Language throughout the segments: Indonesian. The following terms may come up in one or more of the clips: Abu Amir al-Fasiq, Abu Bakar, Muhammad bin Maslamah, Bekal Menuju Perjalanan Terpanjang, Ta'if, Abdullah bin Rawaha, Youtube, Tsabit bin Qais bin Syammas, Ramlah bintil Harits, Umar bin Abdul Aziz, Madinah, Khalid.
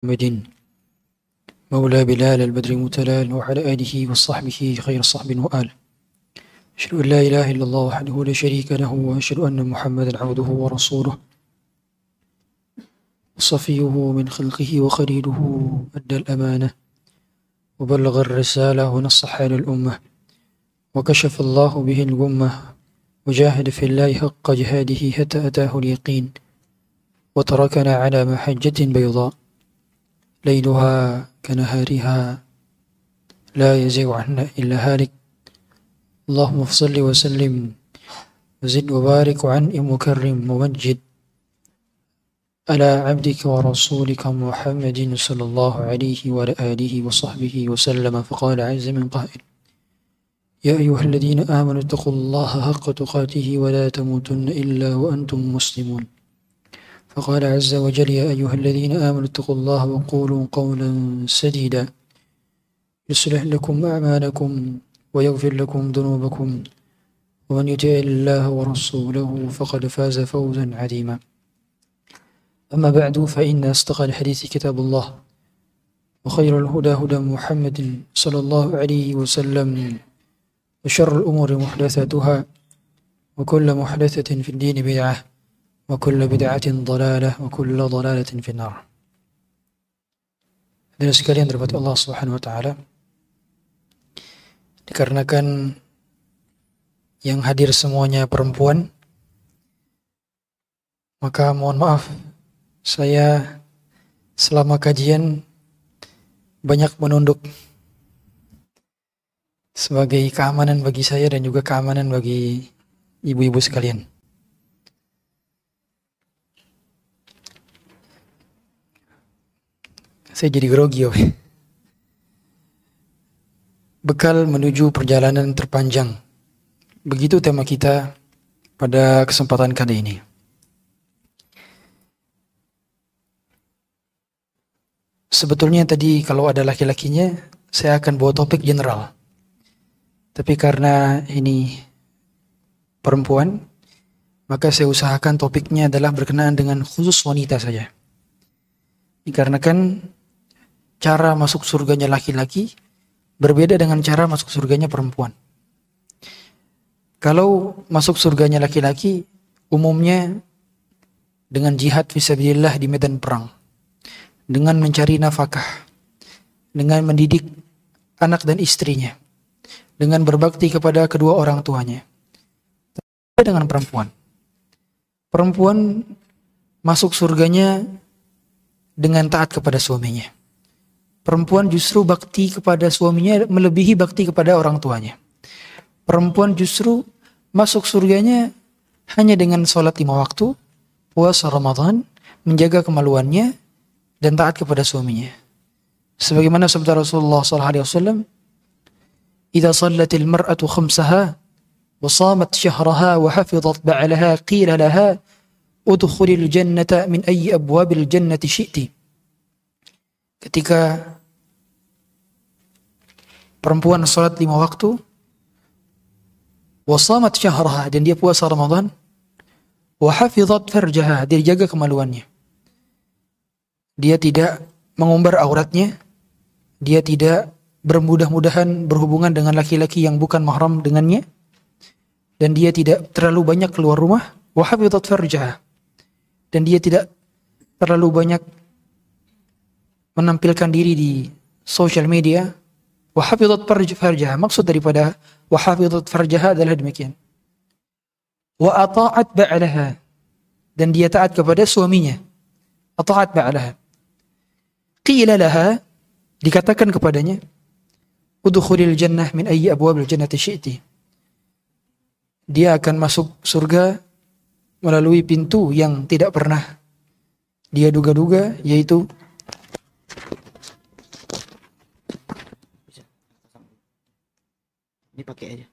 محمد مولى بلال البدر المتلال وعلى آله وصحبه خير الصحب وآله. أشهد أن لا إله إلا الله وحده لا شريك له وأشهد أن محمدا عبده ورسوله وصفيه من خلقه وخليله أدى الأمانة وبلغ الرسالة ونصح للأمة وكشف الله به الغمة وجاهد في الله حق جهاده حتى أتاه اليقين وتركنا على محجة بيضاء ليلها كنهارها لا يزيغ عنا إلا هالك. اللهم صل وسلم وزد وبارك وأنعم وكرم ومجد على عبدك ورسولك محمد صلى الله عليه وعلى آله وصحبه وسلم. فقال عز من قائل: يا أيها الذين آمنوا اتقوا الله حق تقاته ولا تموتن إلا وأنتم مسلمون. فقال عز وجل: يا أيها الذين آمنوا اتقوا الله وقولوا قولا سديدا يصلح لكم أعمالكم ويغفر لكم ذنوبكم ومن يطع الله ورسوله فقد فاز فوزا عظيما. أما بعد، فإن أصدق الحديث كتاب الله وخير الهدى هدى محمد صلى الله عليه وسلم وشر الأمور محدثاتها وكل محدثة في الدين بدعة وكل بدعة ضلالة وكل ضلالة في النار. Dari sekalian terdapat Allah Subhanahu wa Ta'ala, dikarenakan yang hadir semuanya perempuan, maka mohon maaf saya selama kajian banyak menunduk sebagai keamanan bagi saya dan juga keamanan bagi ibu-ibu sekalian. Saya jadi grogi. Bekal menuju perjalanan terpanjang. Begitu tema kita pada kesempatan kali ini. Sebetulnya tadi kalau ada laki-lakinya, saya akan bawa topik general. Tapi karena ini perempuan, maka saya usahakan topiknya adalah berkenaan dengan khusus wanita saja. Dikarenakan cara masuk surganya laki-laki berbeda dengan cara masuk surganya perempuan. Kalau masuk surganya laki-laki, umumnya dengan jihad fisabilillah di medan perang, dengan mencari nafkah, dengan mendidik anak dan istrinya, dengan berbakti kepada kedua orang tuanya. Berbeda dengan perempuan. Perempuan masuk surganya dengan taat kepada suaminya. Perempuan justru bakti kepada suaminya melebihi bakti kepada orang tuanya. Perempuan justru masuk surganya hanya dengan sholat 5 waktu, puasa Ramadan, menjaga kemaluannya, dan taat kepada suaminya. Sebagaimana sabda Rasulullah SAW, "Idza shallatil mar'atu khamsaha wa shamat syahraha wa hafizat ba'laha qila laha udkhulil jannata min ayyi abwabil jannati syi'ti." Ketika perempuan sholat 5 waktu, wasamat syahrah, dan dia puasa Ramadan, wahafizat farjaha, dia jaga kemaluannya, dia tidak mengumbar auratnya, dia tidak bermudah-mudahan berhubungan dengan laki-laki yang bukan mahram dengannya, dan dia tidak terlalu banyak keluar rumah, wahafizat farjaha, dan dia tidak terlalu banyak menampilkan diri di social media. Wahafizat farjaha, maksud daripada wahafizat farjaha adalah demikian. Wa ata'at ba'laha, dan dia taat kepada suaminya. Ata'at ba'laha. Qila laha, dikatakan kepadanya, udkhulil jannah min ayyi abwabil jannati syi'ti. Dia akan masuk surga melalui pintu yang tidak pernah dia duga-duga, yaitu pakai aja.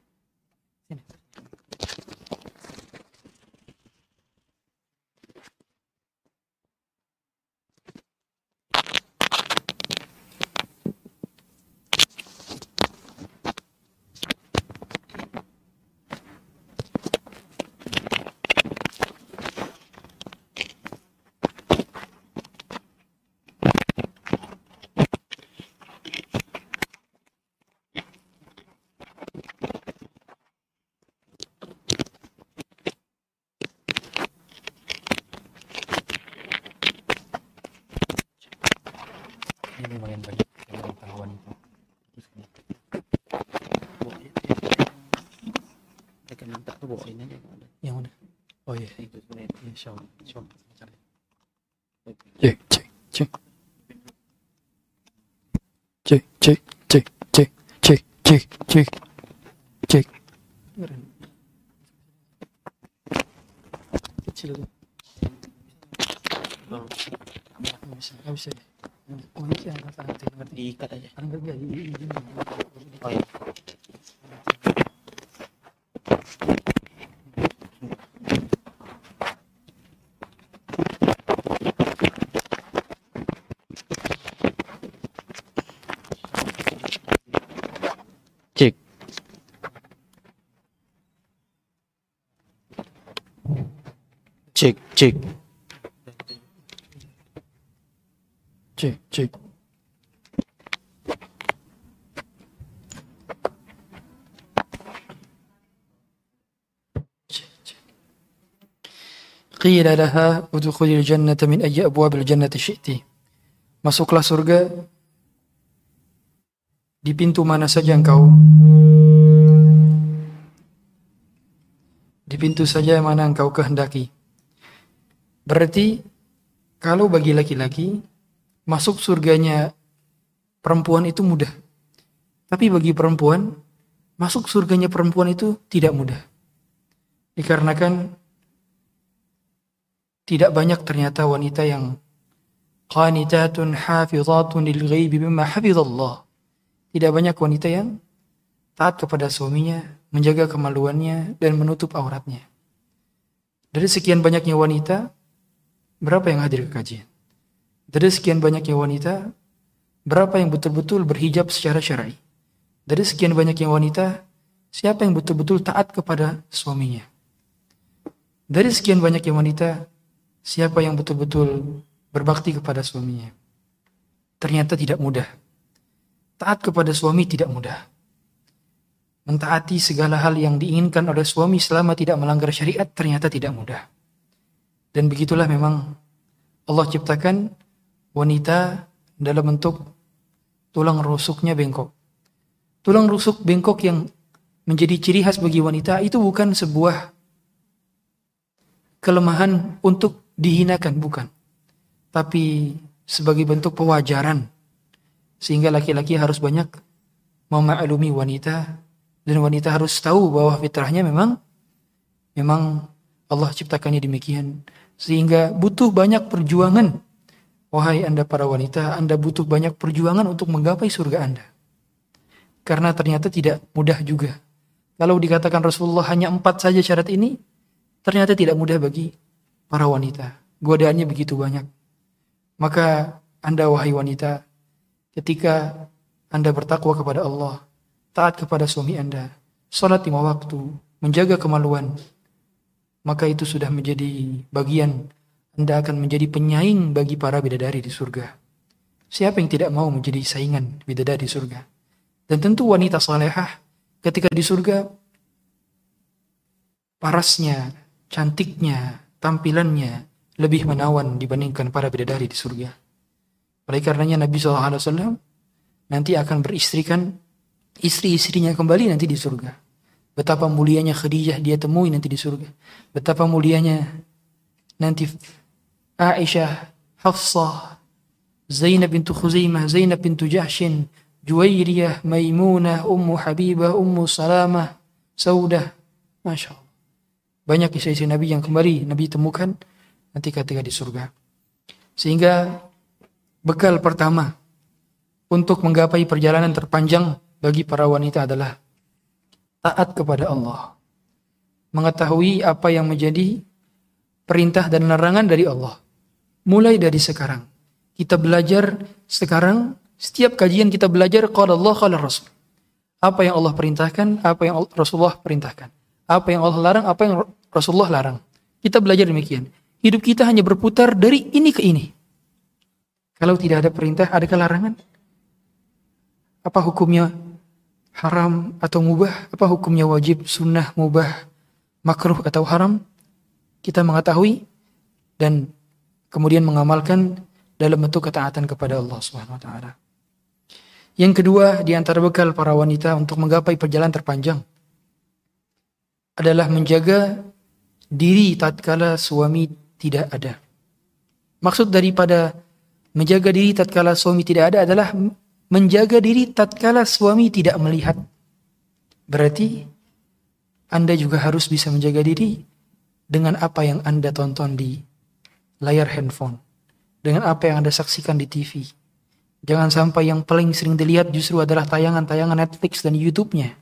Ini lumayan banyak yang pengetahuan itu. Tekan minta tuh bawa ini aja yang mana? Oh iya, itu sebenarnya show. Cek. Kecil tuh. Nggak bisa. Oh, ini ngerti. Diikat aja. Oh iya. Cek. Cek. Qila laha udkhulil jannata min ayyi abwabil jannati syi'ti. Masuklah surga di pintu mana saja engkau. Di pintu saja mana engkau kehendaki. Berarti kalau bagi laki-laki masuk surganya perempuan itu mudah. Tapi bagi perempuan masuk surganya perempuan itu tidak mudah. Dikarenakan tidak banyak ternyata wanita yang qanitatun hafizatun lil ghaibi bima hafizallah. Tidak banyak wanita yang taat kepada suaminya, menjaga kemaluannya dan menutup auratnya. Dari sekian banyaknya wanita, berapa yang hadir ke kajian? Dari sekian banyaknya wanita, berapa yang betul-betul berhijab secara syar'i? Dari sekian banyaknya wanita, siapa yang betul-betul taat kepada suaminya? Dari sekian banyaknya wanita, siapa yang betul-betul berbakti kepada suaminya? Ternyata tidak mudah. Taat kepada suami tidak mudah. Mentaati segala hal yang diinginkan oleh suami selama tidak melanggar syariat ternyata tidak mudah. Dan begitulah memang Allah ciptakan wanita dalam bentuk tulang rusuknya bengkok. Tulang rusuk bengkok yang menjadi ciri khas bagi wanita itu bukan sebuah kelemahan untuk dihinakan, bukan. Tapi sebagai bentuk pewajaran. Sehingga laki-laki harus banyak memaklumi wanita dan wanita harus tahu bahwa fitrahnya memang Allah ciptakannya demikian. Sehingga butuh banyak perjuangan. Wahai Anda para wanita, Anda butuh banyak perjuangan untuk menggapai surga Anda. Karena ternyata tidak mudah juga. Kalau dikatakan Rasulullah hanya 4 saja syarat ini, ternyata tidak mudah bagi para wanita. Godaannya begitu banyak. Maka Anda wahai wanita, ketika Anda bertakwa kepada Allah, taat kepada suami Anda, salat 5 waktu, menjaga kemaluan, maka itu sudah menjadi bagian. Anda akan menjadi penyaing bagi para bidadari di surga. Siapa yang tidak mau menjadi saingan bidadari di surga? Dan tentu wanita salehah ketika di surga, parasnya, cantiknya, tampilannya lebih menawan dibandingkan para bidadari di surga. Oleh karenanya Nabi SAW nanti akan beristrikan istri-istrinya kembali nanti di surga. Betapa mulianya Khadijah dia temui nanti di surga. Betapa mulianya nanti Aisyah, Hafsah, Zainab bintu Khuzaimah, Zainab bintu Jahshin, Juwairiyah, Maimunah, Ummu Habibah, Ummu Salamah, Saudah. Masya Allah. Banyak istri-istri Nabi yang kembali Nabi temukan nanti ketika di surga. Sehingga bekal pertama untuk menggapai perjalanan terpanjang bagi para wanita adalah taat kepada Allah, mengetahui apa yang menjadi perintah dan larangan dari Allah. Mulai dari sekarang kita belajar, sekarang setiap kajian kita belajar qala Allah qala Rasul, apa yang Allah perintahkan, apa yang Rasulullah perintahkan, apa yang Allah larang, apa yang Rasulullah larang. Kita belajar demikian. Hidup kita hanya berputar dari ini ke ini. Kalau tidak ada perintah, adakah larangan? Apa hukumnya haram atau mubah? Apa hukumnya wajib, sunnah, mubah, makruh atau haram? Kita mengetahui dan kemudian mengamalkan dalam bentuk ketaatan kepada Allah Subhanahu wa taala. Yang kedua, di antara bekal para wanita untuk menggapai perjalanan terpanjang adalah menjaga diri tatkala suami tidak ada. Maksud daripada menjaga diri tatkala suami tidak ada adalah menjaga diri tatkala suami tidak melihat. Berarti Anda juga harus bisa menjaga diri dengan apa yang Anda tonton di layar handphone, dengan apa yang Anda saksikan di TV. Jangan sampai yang paling sering dilihat justru adalah tayangan-tayangan Netflix dan YouTube-nya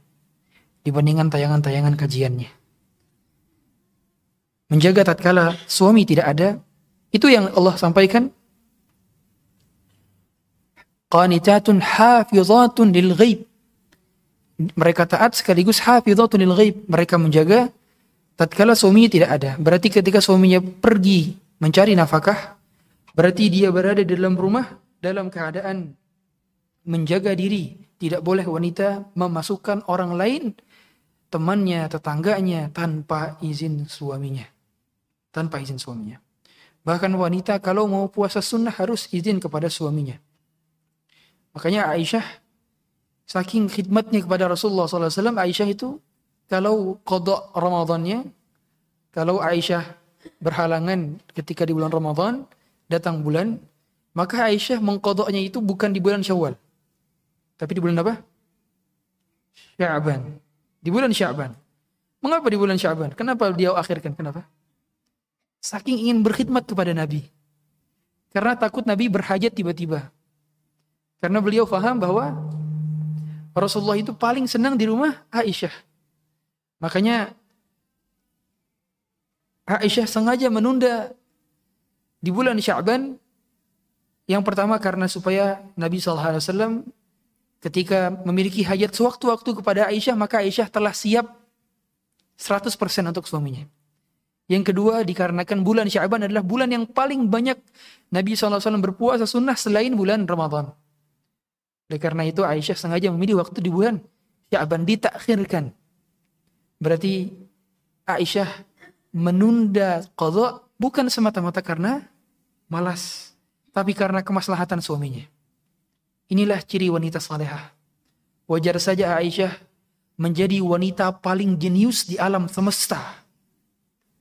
dibandingkan tayangan-tayangan kajiannya. Menjaga tatkala suami tidak ada, itu yang Allah sampaikan. Qanitatun hafizatun lil ghaib. Mereka taat sekaligus hafizatun lil ghaib. Mereka menjaga tatkala suaminya tidak ada. Berarti ketika suaminya pergi mencari nafkah, berarti dia berada di dalam rumah dalam keadaan menjaga diri. Tidak boleh wanita memasukkan orang lain, temannya, tetangganya, tanpa izin suaminya. Tanpa izin suaminya. Bahkan wanita kalau mau puasa sunnah harus izin kepada suaminya. Makanya Aisyah, saking khidmatnya kepada Rasulullah SAW, Aisyah itu kalau qada Ramadannya, kalau Aisyah berhalangan ketika di bulan Ramadan, datang bulan, maka Aisyah mengqadanya itu bukan di bulan Syawal, tapi di bulan apa? Sya'ban. Di bulan Sya'ban. Mengapa di bulan Sya'ban? Kenapa dia akhirkan? Kenapa? Saking ingin berkhidmat kepada Nabi. Karena takut Nabi berhajat tiba-tiba. Karena beliau faham bahwa Rasulullah itu paling senang di rumah Aisyah. Makanya Aisyah sengaja menunda di bulan Sya'ban. Yang pertama karena supaya Nabi SAW ketika memiliki hajat sewaktu-waktu kepada Aisyah, maka Aisyah telah siap 100% untuk suaminya. Yang kedua dikarenakan bulan Sya'ban adalah bulan yang paling banyak Nabi SAW berpuasa sunnah selain bulan Ramadan. Oleh karena itu Aisyah sengaja memilih waktu di bulan Sya'ban, ditakhirkan. Berarti Aisyah menunda qadha bukan semata-mata karena malas, tapi karena kemaslahatan suaminya. Inilah ciri wanita salehah. Wajar saja Aisyah menjadi wanita paling jenius di alam semesta.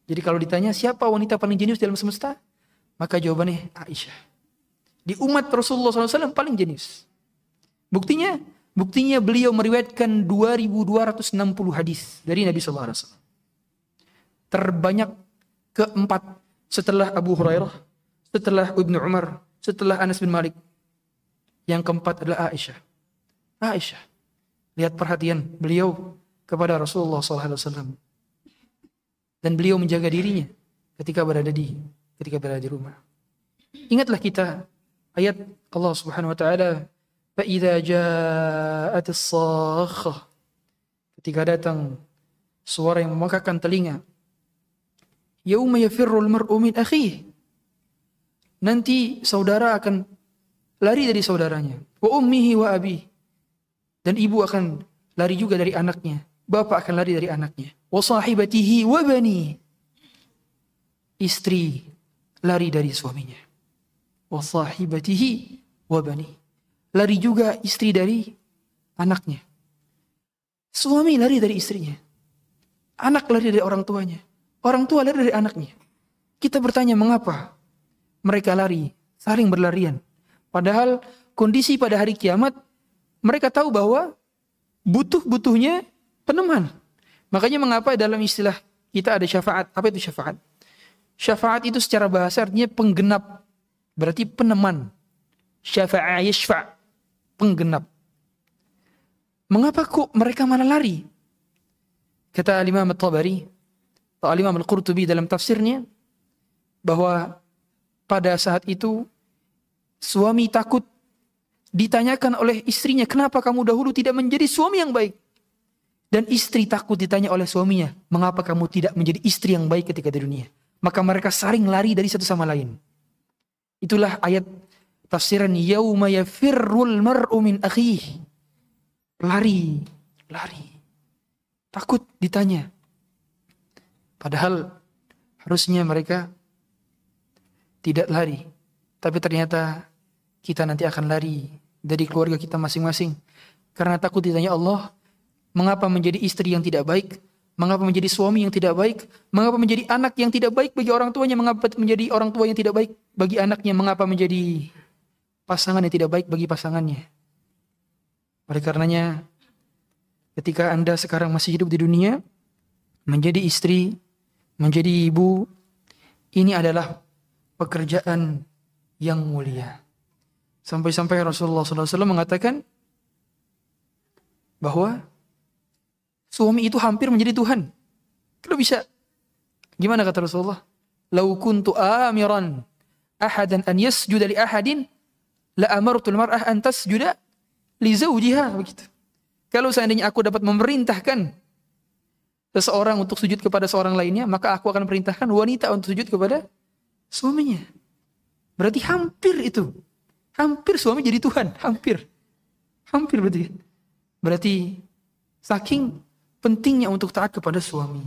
Jadi kalau ditanya siapa wanita paling jenius di alam semesta, maka jawabannya Aisyah. Di umat Rasulullah SAW paling jenius. Buktinya beliau meriwayatkan 2.260 hadis dari Nabi SAW. Terbanyak keempat setelah Abu Hurairah, setelah Ibnu Umar, setelah Anas bin Malik. Yang keempat adalah Aisyah. Aisyah. Lihat perhatian beliau kepada Rasulullah SAW. Dan beliau menjaga dirinya ketika berada di rumah. Ingatlah kita ayat Allah Subhanahu wa taala, "Fa'idza ja'at as-sakhah." Ketika datang suara yang memekakan telinga. "Yauma yafirrul mar'u min akhihi." Nanti saudara akan lari dari saudaranya. Wa ummihi wa abi. Dan ibu akan lari juga dari anaknya. Bapak akan lari dari anaknya. Wa sahibatihi wa bani. Istri lari dari suaminya. Wa sahibatihi wa bani. Lari juga istri dari anaknya. Suami lari dari istrinya. Anak lari dari orang tuanya. Orang tua lari dari anaknya. Kita bertanya mengapa? Mereka lari, saling berlarian. Padahal kondisi pada hari kiamat, mereka tahu bahwa butuh-butuhnya peneman. Makanya mengapa dalam istilah kita ada syafaat. Apa itu syafaat? Syafaat itu secara bahasa artinya penggenap. Berarti peneman. Syafa'a yashfa'. Penggenap. Mengapa kok mereka malah lari? Kata Imam At-Tabari, atau Imam Al-Qurtubi dalam tafsirnya, bahwa pada saat itu suami takut ditanyakan oleh istrinya, kenapa kamu dahulu tidak menjadi suami yang baik? Dan istri takut ditanya oleh suaminya, mengapa kamu tidak menjadi istri yang baik ketika di dunia? Maka mereka saling lari dari satu sama lain. Itulah ayat tafsiran yauma yafirrul mar'u min akhihi. Lari, lari. Takut ditanya. Padahal harusnya mereka tidak lari, Tapi ternyata kita nanti akan lari dari keluarga kita masing-masing. Karena takut ditanya Allah, mengapa menjadi istri yang tidak baik? Mengapa menjadi suami yang tidak baik? Mengapa menjadi anak yang tidak baik bagi orang tuanya? Mengapa menjadi orang tua yang tidak baik bagi anaknya? Mengapa menjadi pasangan yang tidak baik bagi pasangannya? Oleh karenanya, ketika Anda sekarang masih hidup di dunia, menjadi istri, menjadi ibu, ini adalah pekerjaan yang mulia. Sampai-sampai Rasulullah SAW mengatakan bahwa suami itu hampir menjadi Tuhan. Kalau bisa, gimana kata Rasulullah? Lau kuntu amiran ahadan an yasjuda li ahadin la amartul mar'ah an tasjuda li zawjiha. Begitu. Kalau seandainya aku dapat memerintahkan seseorang untuk sujud kepada seorang lainnya, maka aku akan perintahkan wanita untuk sujud kepada suaminya. Berarti hampir itu. Hampir suami jadi Tuhan. Hampir. Hampir berarti. Berarti saking pentingnya untuk taat kepada suami.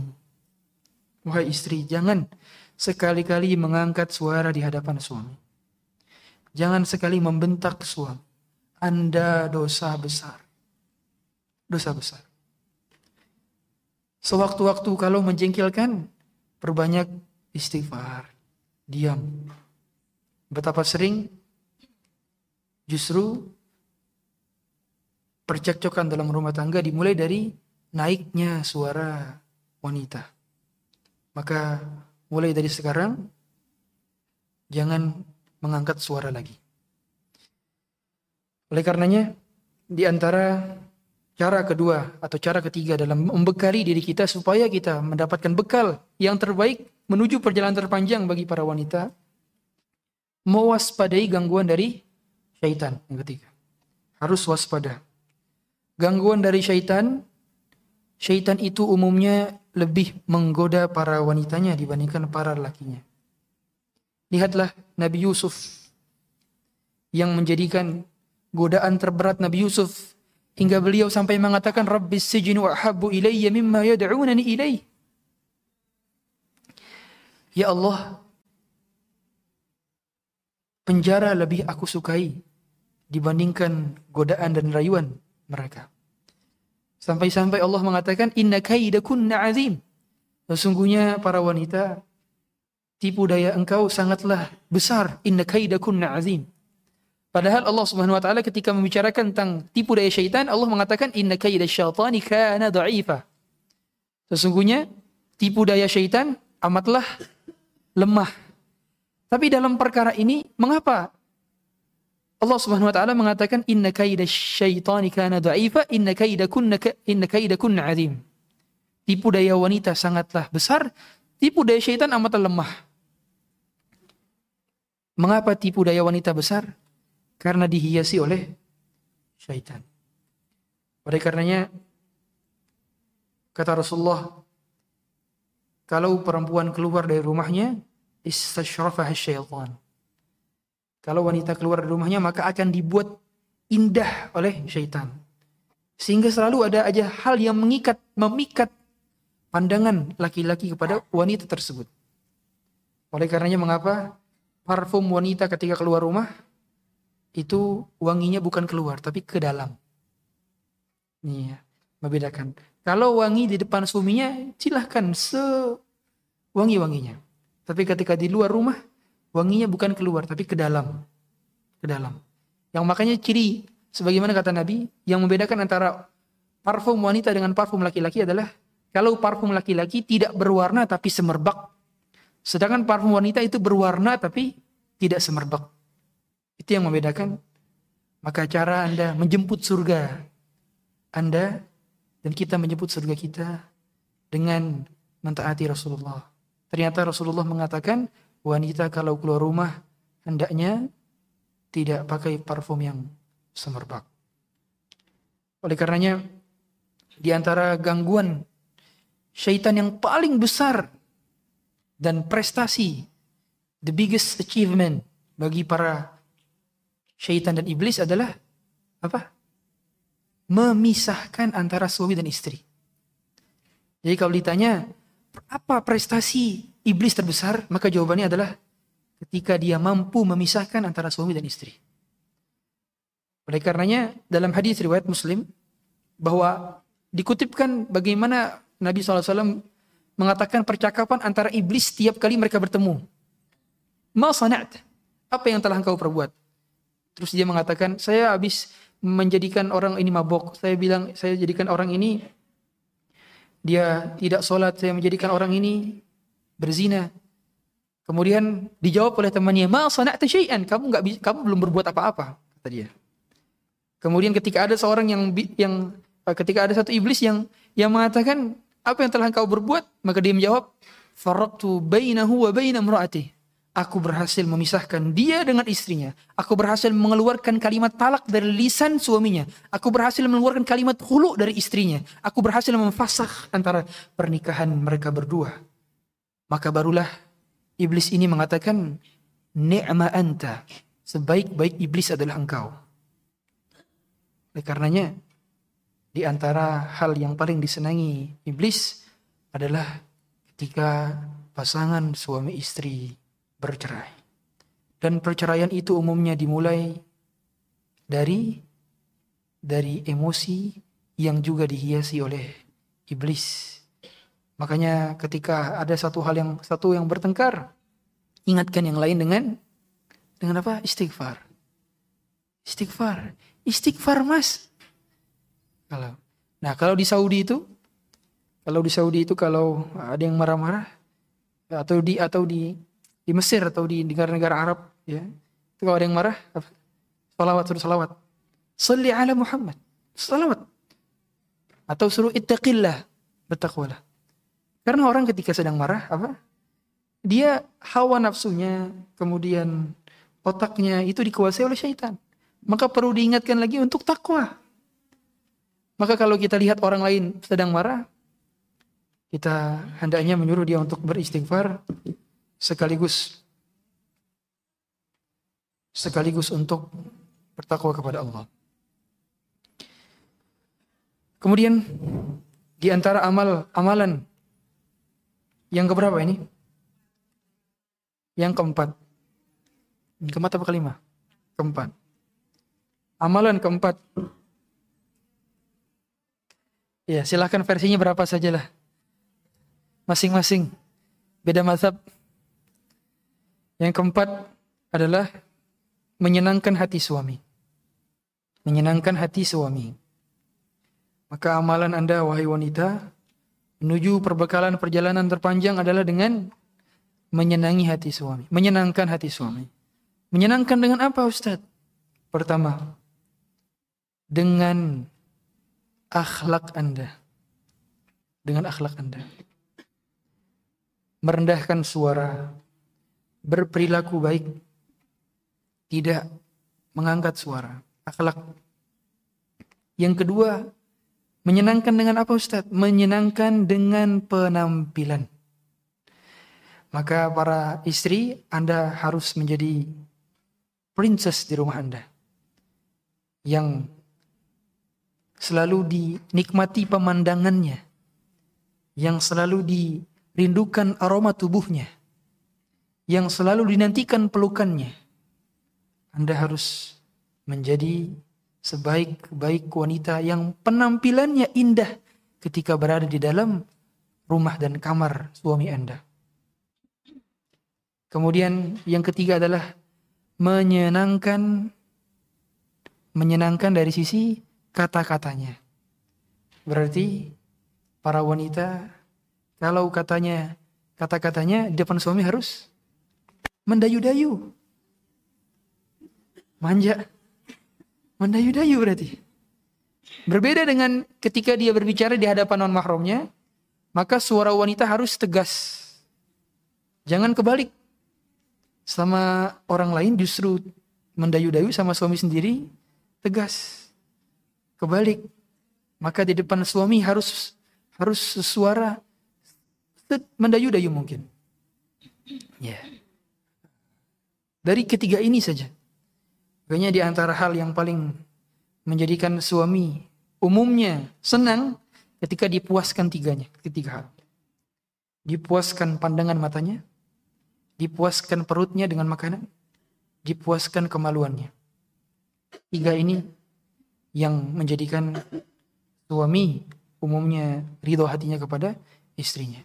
Wahai istri, jangan sekali-kali mengangkat suara di hadapan suami. Jangan sekali membentak suami. Anda dosa besar. Dosa besar. Sewaktu-waktu kalau menjengkelkan, perbanyak istighfar. Diam. Betapa sering justru percekcokan dalam rumah tangga dimulai dari naiknya suara wanita. Maka mulai dari sekarang jangan mengangkat suara lagi. Oleh karenanya, di antara cara kedua atau cara ketiga dalam membekali diri kita supaya kita mendapatkan bekal yang terbaik menuju perjalanan terpanjang bagi para wanita, mewaspadai gangguan dari syaitan. Yang ketiga, harus waspada. Gangguan dari syaitan, syaitan itu umumnya lebih menggoda para wanitanya dibandingkan para lelakinya. Lihatlah Nabi Yusuf, yang menjadikan godaan terberat Nabi Yusuf hingga beliau sampai mengatakan Rabbis sijnu ahabbu ilayya mimma yad'unani ilayh. Ya Allah, penjara lebih aku sukai dibandingkan godaan dan rayuan mereka. Sampai-sampai Allah mengatakan inna kaidakunna azim. Sesungguhnya para wanita, tipu daya engkau sangatlah besar. Inna kaidakunna azim. Padahal Allah Subhanahu wa taala ketika membicarakan tentang tipu daya syaitan, Allah mengatakan inna kaidasyaitani kana dha'ifa. Sesungguhnya tipu daya syaitan amatlah lemah. Tapi dalam perkara ini mengapa Allah Subhanahu wa taala mengatakan inna kaidasyaitani kana dha'ifa inna kaidakunna 'azim. Tipu daya wanita sangatlah besar, tipu daya syaitan amatlah lemah. Mengapa tipu daya wanita besar? Karena dihiasi oleh syaitan. Oleh karenanya, kata Rasulullah, kalau perempuan keluar dari rumahnya, istasyrafaha syaitan. Kalau wanita keluar dari rumahnya, maka akan dibuat indah oleh syaitan. Sehingga selalu ada aja hal yang memikat pandangan laki-laki kepada wanita tersebut. Oleh karenanya, mengapa parfum wanita ketika keluar rumah itu wanginya bukan keluar tapi ke dalam. Nih ya, membedakan. Kalau wangi di depan suaminya silahkan sewangi-wanginya. Tapi ketika di luar rumah wanginya bukan keluar tapi ke dalam. Ke dalam. Yang makanya ciri sebagaimana kata Nabi yang membedakan antara parfum wanita dengan parfum laki-laki adalah kalau parfum laki-laki tidak berwarna tapi semerbak. Sedangkan parfum wanita itu berwarna tapi tidak semerbak. Itu yang membedakan. Maka cara Anda menjemput surga Anda dan kita menjemput surga kita dengan mentaati Rasulullah. Ternyata Rasulullah mengatakan wanita kalau keluar rumah hendaknya tidak pakai parfum yang semerbak. Oleh karenanya, di antara gangguan syaitan yang paling besar dan prestasi, the biggest achievement bagi para syaitan dan iblis adalah apa? Memisahkan antara suami dan istri. Jadi kalau ditanya apa prestasi iblis terbesar, maka jawabannya adalah ketika dia mampu memisahkan antara suami dan istri. Oleh karenanya dalam hadis riwayat Muslim bahwa dikutipkan bagaimana Nabi SAW mengatakan percakapan antara iblis setiap kali mereka bertemu. Ma sana'at, apa yang telah engkau perbuat? Terus dia mengatakan, saya habis menjadikan orang ini mabok. Saya bilang, saya jadikan orang ini, dia tidak sholat. Saya menjadikan orang ini berzina. Kemudian dijawab oleh temannya, ma sana'ta syai'an, kamu belum berbuat apa-apa, kata dia. Kemudian ketika ada seorang yang ketika ada satu iblis yang mengatakan, apa yang telah engkau berbuat? Maka dia menjawab, farraqtu bainahu wa baina imra'atihi. Aku berhasil memisahkan dia dengan istrinya. Aku berhasil mengeluarkan kalimat talak dari lisan suaminya. Aku berhasil mengeluarkan kalimat khulu dari istrinya. Aku berhasil memfasakh antara pernikahan mereka berdua. Maka barulah iblis ini mengatakan, ni'ma anta, sebaik-baik iblis adalah engkau. Oleh karenanya, di antara hal yang paling disenangi iblis adalah ketika pasangan suami istri bercerai. Dan perceraian itu umumnya dimulai dari emosi yang juga dihiasi oleh iblis. Makanya ketika ada satu yang bertengkar, ingatkan yang lain dengan apa? Istighfar. Istighfar. Istighfar, Mas. Kalau di Saudi itu kalau ada yang marah-marah atau di Mesir atau di negara-negara Arab, ya, itu kalau ada yang marah, suruh salawat, salli ala Muhammad, salawat, atau suruh ittaqillah, bertakwalah. Karena orang ketika sedang marah, dia hawa nafsunya, kemudian otaknya itu dikuasai oleh syaitan. Maka perlu diingatkan lagi untuk takwa. Maka kalau kita lihat orang lain sedang marah, kita hendaknya menyuruh dia untuk beristighfar, sekaligus untuk bertakwa kepada Allah. Kemudian di antara amalan yang keberapa ini? Yang keempat. Keempat apa kelima? Keempat. Amalan keempat. Ya, silahkan versinya berapa sajalah. Masing-masing beda mazhab. Yang keempat adalah menyenangkan hati suami. Menyenangkan hati suami. Maka amalan Anda, wahai wanita, menuju perbekalan perjalanan terpanjang adalah dengan menyenangi hati suami. Menyenangkan hati suami. Menyenangkan dengan apa, Ustaz? Pertama, dengan akhlak Anda. Dengan akhlak Anda. Merendahkan suara. Berperilaku baik. Tidak mengangkat suara. Akhlak. Yang kedua, menyenangkan dengan apa, Ustaz? Menyenangkan dengan penampilan. Maka para istri, Anda harus menjadi princess di rumah Anda. Yang selalu dinikmati pemandangannya. Yang selalu dirindukan aroma tubuhnya. Yang selalu dinantikan pelukannya. Anda harus menjadi sebaik-baik wanita yang penampilannya indah ketika berada di dalam rumah dan kamar suami Anda. Kemudian yang ketiga adalah menyenangkan. Menyenangkan dari sisi kata-katanya. Berarti para wanita kalau kata-katanya di depan suami harus mendayu-dayu. Manja. Mendayu-dayu berarti. Berbeda dengan ketika dia berbicara di hadapan non mahramnya, maka suara wanita harus tegas. Jangan kebalik. Sama orang lain justru mendayu-dayu, sama suami sendiri tegas. Kebalik. Maka di depan suami harus suara mendayu-dayu mungkin. Ya. Yeah. Dari ketiga ini saja. Makanya di antara hal yang paling menjadikan suami umumnya senang ketika dipuaskan tiga hal. Dipuaskan pandangan matanya, dipuaskan perutnya dengan makanan, dipuaskan kemaluannya. Tiga ini yang menjadikan suami umumnya ridho hatinya kepada istrinya.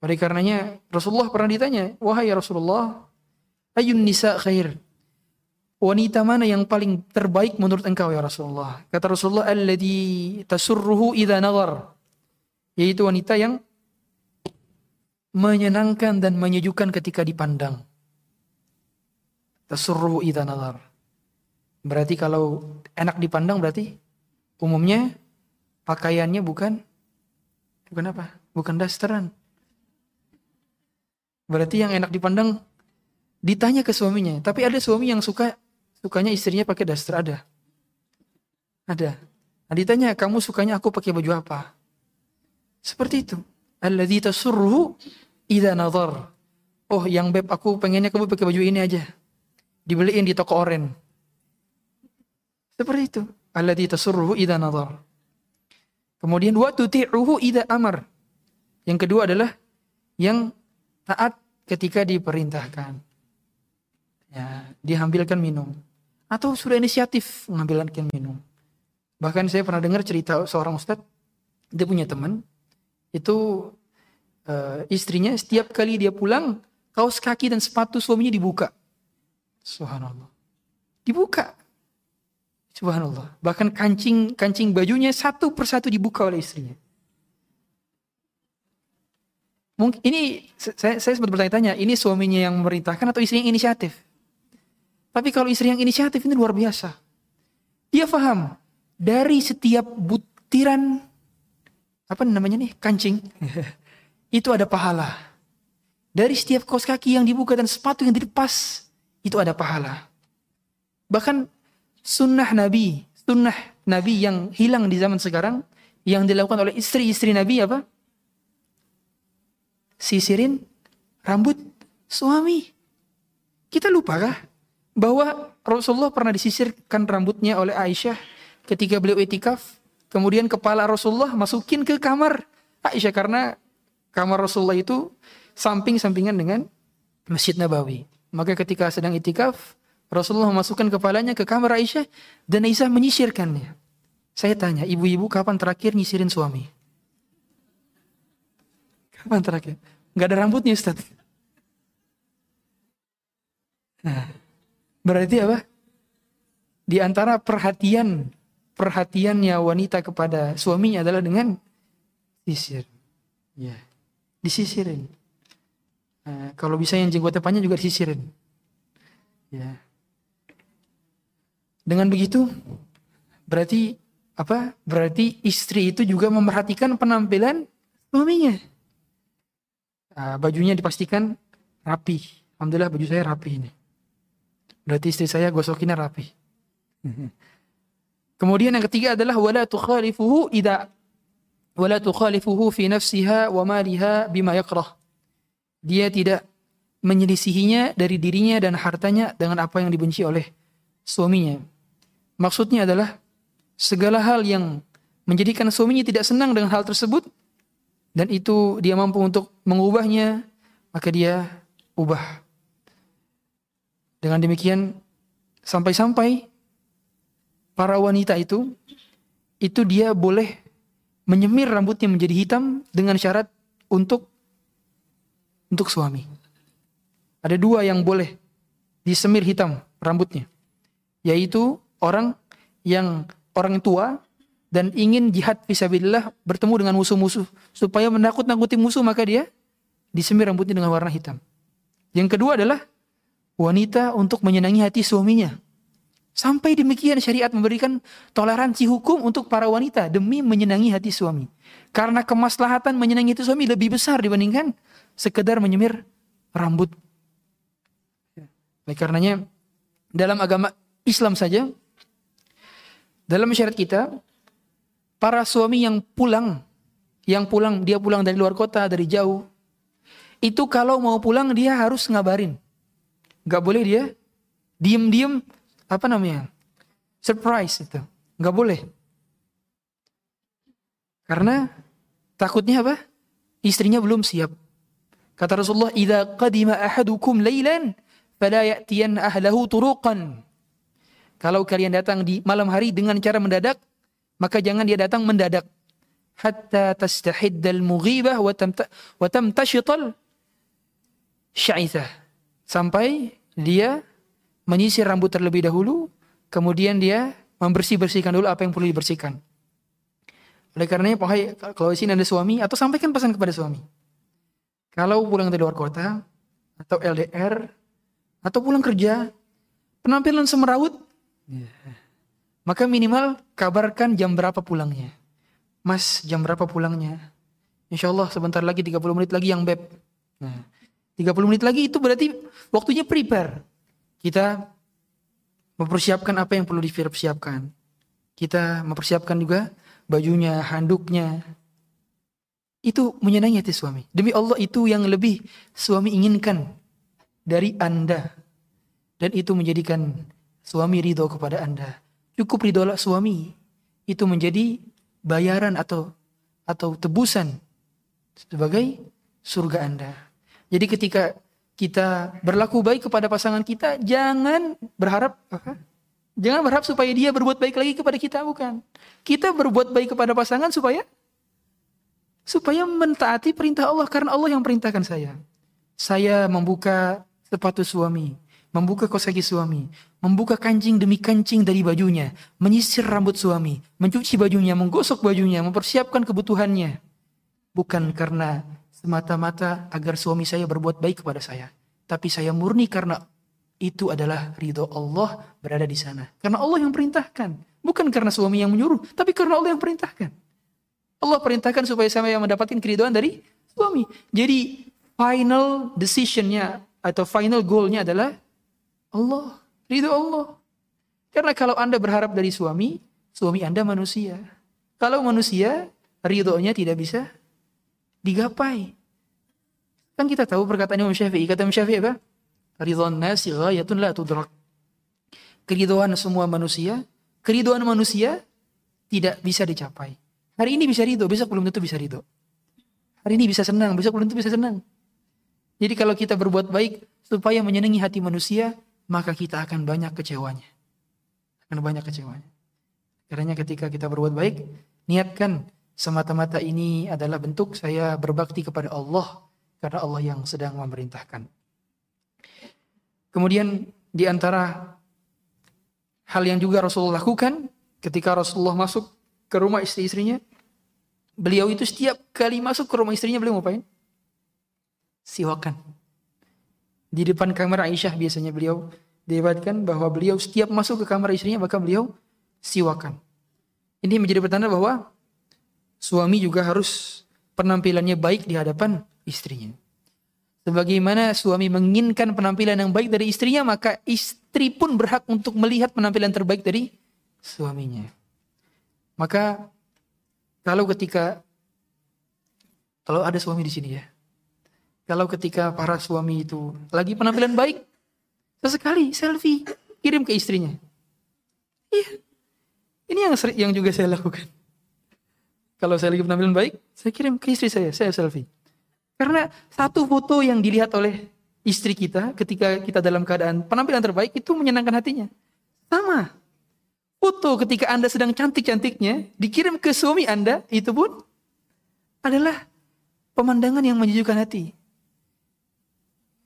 Oleh karenanya Rasulullah pernah ditanya, wahai Rasulullah, ayun nisa khair, wanita mana yang paling terbaik menurut engkau ya Rasulullah? Kata Rasulullah, alladhi tasurruhu idha nazar, yaitu wanita yang menyenangkan dan menyejukkan ketika dipandang. Tasurruhu idha nazar, berarti kalau enak dipandang berarti umumnya pakaiannya bukan apa? Bukan dasteran. Berarti yang enak dipandang, ditanya ke suaminya. Tapi ada suami yang sukanya istrinya pakai daster, ada. Nah, ditanya, kamu sukanya aku pakai baju apa? Seperti itu. Alladzi tasurruhu idza nazar. Oh, yang beb, aku pengennya kamu pakai baju ini aja. Dibeliin di toko oren. Seperti itu. Alladzi tasurruhu idza nazar. Kemudian wa tuti'uhu idza amar. Yang kedua adalah yang taat ketika diperintahkan, ya, diambilkan minum atau sudah inisiatif mengambilkan minum. Bahkan saya pernah dengar cerita seorang ustadz, dia punya teman itu istrinya setiap kali dia pulang kaos kaki dan sepatu suaminya dibuka. Subhanallah, dibuka. Subhanallah, bahkan kancing bajunya satu persatu dibuka oleh istrinya. Mungkin ini saya sempat bertanya-tanya, ini suaminya yang memerintahkan atau istri yang inisiatif? Tapi kalau istri yang inisiatif ini luar biasa. Dia paham dari setiap butiran kancing itu ada pahala. Dari setiap kaos kaki yang dibuka dan sepatu yang dilepas itu ada pahala. Bahkan sunnah Nabi yang hilang di zaman sekarang yang dilakukan oleh istri-istri Nabi apa? Sisirin rambut suami. Kita lupakah bahwa Rasulullah pernah disisirkan rambutnya oleh Aisyah ketika beliau itikaf? Kemudian kepala Rasulullah masukin ke kamar Aisyah, karena kamar Rasulullah itu samping-sampingan dengan Masjid Nabawi. Maka ketika sedang itikaf, Rasulullah memasukkan kepalanya ke kamar Aisyah dan Aisyah menyisirkannya. Saya tanya, ibu-ibu kapan terakhir nyisirin suami? Kapan terakhir? Gak ada rambutnya Ustaz. Nah, berarti apa? Di antara perhatiannya wanita kepada suaminya adalah dengan sisir. Ya, disisirin. Nah, kalau bisa yang jenggotnya panjang juga disisirin. Ya. Dengan begitu berarti apa? Berarti istri itu juga memerhatikan penampilan suaminya. Bajunya dipastikan rapi. Alhamdulillah baju saya rapi ini. Berarti istri saya gosokinnya rapi. Kemudian yang ketiga adalah wala tukhalifuhu fi nafsiha wa maliha bima yakrah. Dia tidak menyelisihinya dari dirinya dan hartanya dengan apa yang dibenci oleh suaminya. Maksudnya adalah segala hal yang menjadikan suaminya tidak senang dengan hal tersebut, dan itu dia mampu untuk mengubahnya, maka dia ubah. Dengan demikian sampai-sampai para wanita itu dia boleh menyemir rambutnya menjadi hitam dengan syarat untuk suami. Ada dua yang boleh disemir hitam rambutnya, yaitu orang tua dan ingin jihad fisabilillah, bertemu dengan musuh-musuh supaya menakut-nakuti musuh, maka dia disemir rambutnya dengan warna hitam. Yang kedua adalah wanita untuk menyenangi hati suaminya. Sampai demikian syariat memberikan toleransi hukum untuk para wanita demi menyenangi hati suami. Karena kemaslahatan menyenangi hati suami lebih besar dibandingkan sekedar menyemir rambut. Oleh karenanya dalam agama Islam saja, dalam syariat kita, para suami yang pulang, dia pulang dari luar kota, dari jauh, itu kalau mau pulang dia harus ngabarin. Gak boleh dia diem-diem, surprise itu. Gak boleh. Karena takutnya istrinya belum siap. Kata Rasulullah, "Idza qadima ahadukum lailan fala ya'tiyan ahlahu turuqan." Kalau kalian datang di malam hari dengan cara mendadak, maka jangan dia datang mendadak. Hatta tastahiddal mughibah wa tamtashital sya'ithah. Sampai dia menyisir rambut terlebih dahulu, kemudian dia membersih-bersihkan dulu apa yang perlu dibersihkan. Oleh karenanya, wahai kalau di sini ada suami, atau sampaikan pesan kepada suami. Kalau pulang dari luar kota, atau LDR, atau pulang kerja, penampilan semeraut, maka minimal kabarkan jam berapa pulangnya. Mas, jam berapa pulangnya? Insya Allah sebentar lagi, 30 menit lagi yang beb. Nah, 30 menit lagi itu berarti waktunya prepare. Kita mempersiapkan apa yang perlu dipersiapkan. Kita mempersiapkan juga bajunya, handuknya. Itu menyenangi hati suami. Demi Allah, itu yang lebih suami inginkan dari Anda. Dan itu menjadikan suami ridho kepada Anda. Cukup ridholah suami. Itu menjadi bayaran atau tebusan sebagai surga Anda. Jadi ketika kita berlaku baik kepada pasangan kita, jangan berharap supaya dia berbuat baik lagi kepada kita, bukan. Kita berbuat baik kepada pasangan supaya mentaati perintah Allah, karena Allah yang perintahkan saya. Saya membuka sepatu suami, membuka kaos kaki suami, membuka kancing demi kancing dari bajunya, menyisir rambut suami, mencuci bajunya, menggosok bajunya, mempersiapkan kebutuhannya. Bukan karena semata-mata agar suami saya berbuat baik kepada saya, tapi saya murni karena itu adalah ridho Allah berada di sana. Karena Allah yang perintahkan, bukan karena suami yang menyuruh, tapi karena Allah yang perintahkan. Allah perintahkan supaya saya mendapatkan keridhaan dari suami. Jadi final decision-nya atau final goal-nya adalah Allah, ridho Allah. Karena kalau Anda berharap dari suami, suami Anda manusia. Kalau manusia, ridhonya tidak bisa digapai. Kan kita tahu perkataan Imam Syafi'i. Kata Imam Syafi'i apa? Ridhon nasi ghayatun la tudrak. Keridhaan semua manusia, keridhaan manusia tidak bisa dicapai. Hari ini bisa ridho, besok belum tentu bisa ridho. Hari ini bisa senang, besok belum tentu bisa senang. Jadi kalau kita berbuat baik supaya menyenangi hati manusia, maka kita akan banyak kecewanya. Karena ketika kita berbuat baik, niatkan semata-mata ini adalah bentuk saya berbakti kepada Allah, karena Allah yang sedang memerintahkan. Kemudian di antara hal yang juga Rasulullah lakukan, ketika Rasulullah masuk ke rumah istri-istrinya, beliau itu setiap kali masuk ke rumah istrinya, beliau ngapain? Siwakan. Di depan kamar Aisyah biasanya beliau, diriwayatkan bahwa beliau setiap masuk ke kamar istrinya maka beliau siwakan. Ini menjadi pertanda bahwa suami juga harus penampilannya baik di hadapan istrinya. Sebagaimana suami menginginkan penampilan yang baik dari istrinya, maka istri pun berhak untuk melihat penampilan terbaik dari suaminya. Maka kalau ada suami di sini ya, kalau ketika para suami itu lagi penampilan baik, sesekali selfie kirim ke istrinya. Iya, ini yang juga saya lakukan. Kalau saya lagi penampilan baik, saya kirim ke istri saya selfie. Karena satu foto yang dilihat oleh istri kita ketika kita dalam keadaan penampilan terbaik itu menyenangkan hatinya. Sama, foto ketika Anda sedang cantik-cantiknya dikirim ke suami Anda, itu pun adalah pemandangan yang menyejukkan hati.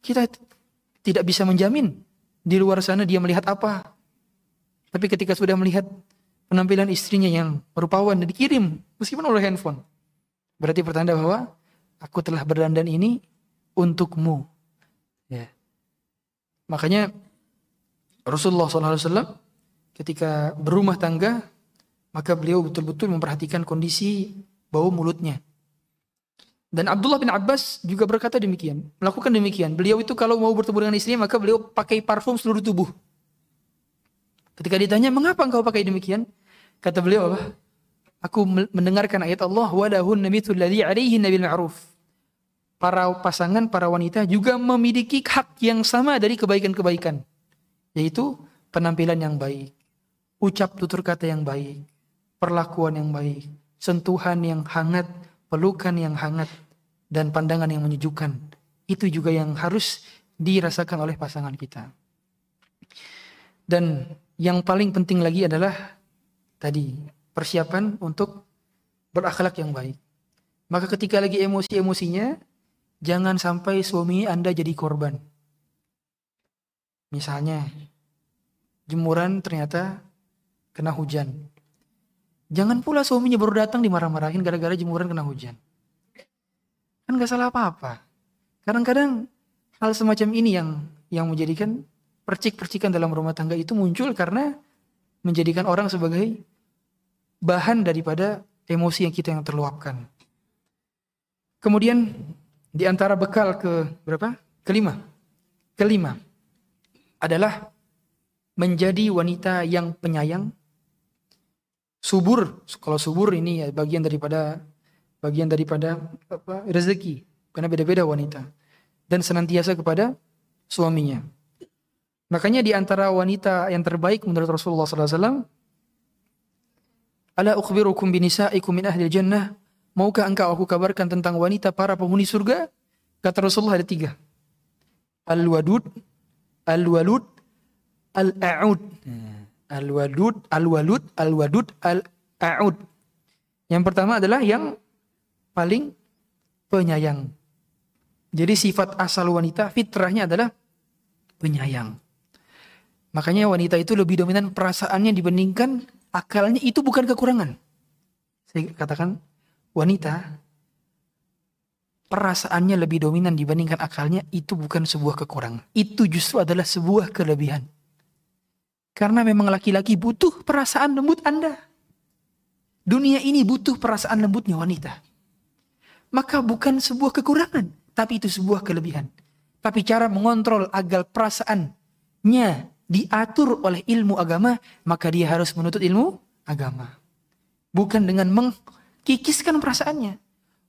Kita tidak bisa menjamin di luar sana dia melihat apa. Tapi ketika sudah melihat penampilan istrinya yang rupawan dan dikirim meskipun oleh handphone, berarti pertanda bahwa aku telah berdandan ini untukmu. Ya. Makanya Rasulullah SAW ketika berumah tangga, maka beliau betul-betul memperhatikan kondisi bau mulutnya. Dan Abdullah bin Abbas juga berkata demikian, melakukan demikian. Beliau itu kalau mau bertemu dengan istrinya, maka beliau pakai parfum seluruh tubuh. Ketika ditanya, mengapa engkau pakai demikian? Kata beliau apa? Aku mendengarkan ayat Allah, وَلَهُنَّ مِثُلُ الَّذِي عَلَيْهِنَّ بِالْمَعْرُوفِ. Para pasangan, para wanita juga memiliki hak yang sama dari kebaikan-kebaikan, yaitu penampilan yang baik, ucap tutur kata yang baik, perlakuan yang baik, sentuhan yang hangat, pelukan yang hangat, dan pandangan yang menyejukkan. Itu juga yang harus dirasakan oleh pasangan kita. Dan yang paling penting lagi adalah tadi persiapan untuk berakhlak yang baik. Maka ketika lagi emosi-emosinya, jangan sampai suami Anda jadi korban. Misalnya jemuran ternyata kena hujan. Jangan pula suaminya baru datang dimarah-marahin gara-gara jemuran kena hujan. Kan gak salah apa-apa. Kadang-kadang hal semacam ini yang menjadikan percik-percikan dalam rumah tangga itu muncul karena menjadikan orang sebagai bahan daripada emosi yang kita yang terluapkan. Kemudian di antara bekal kelima adalah menjadi wanita yang penyayang, subur. Kalau subur ini ya bagian daripada rezeki, karena beda-beda wanita, dan senantiasa kepada suaminya. Makanya di antara wanita yang terbaik menurut Rasulullah SAW, ala ukhbirukum binisaikum min ahlil jannah, maukah engkau aku kabarkan tentang wanita para penghuni surga? Kata Rasulullah ada 3. Al-wadud, al-walud, al-a'ud. Al-wadud, al-walud, al-wadud, al-a'ud. Yang pertama adalah yang paling penyayang. Jadi sifat asal wanita, fitrahnya adalah penyayang. Makanya wanita itu lebih dominan perasaannya dibandingkan akalnya. Itu bukan kekurangan. Saya katakan wanita perasaannya lebih dominan dibandingkan akalnya, itu bukan sebuah kekurangan. Itu justru adalah sebuah kelebihan. Karena memang laki-laki butuh perasaan lembut Anda. Dunia ini butuh perasaan lembutnya wanita. Maka bukan sebuah kekurangan, tapi itu sebuah kelebihan. Tapi cara mengontrol agar perasaannya diatur oleh ilmu agama, maka dia harus menuntut ilmu agama. Bukan dengan mengkikiskan perasaannya.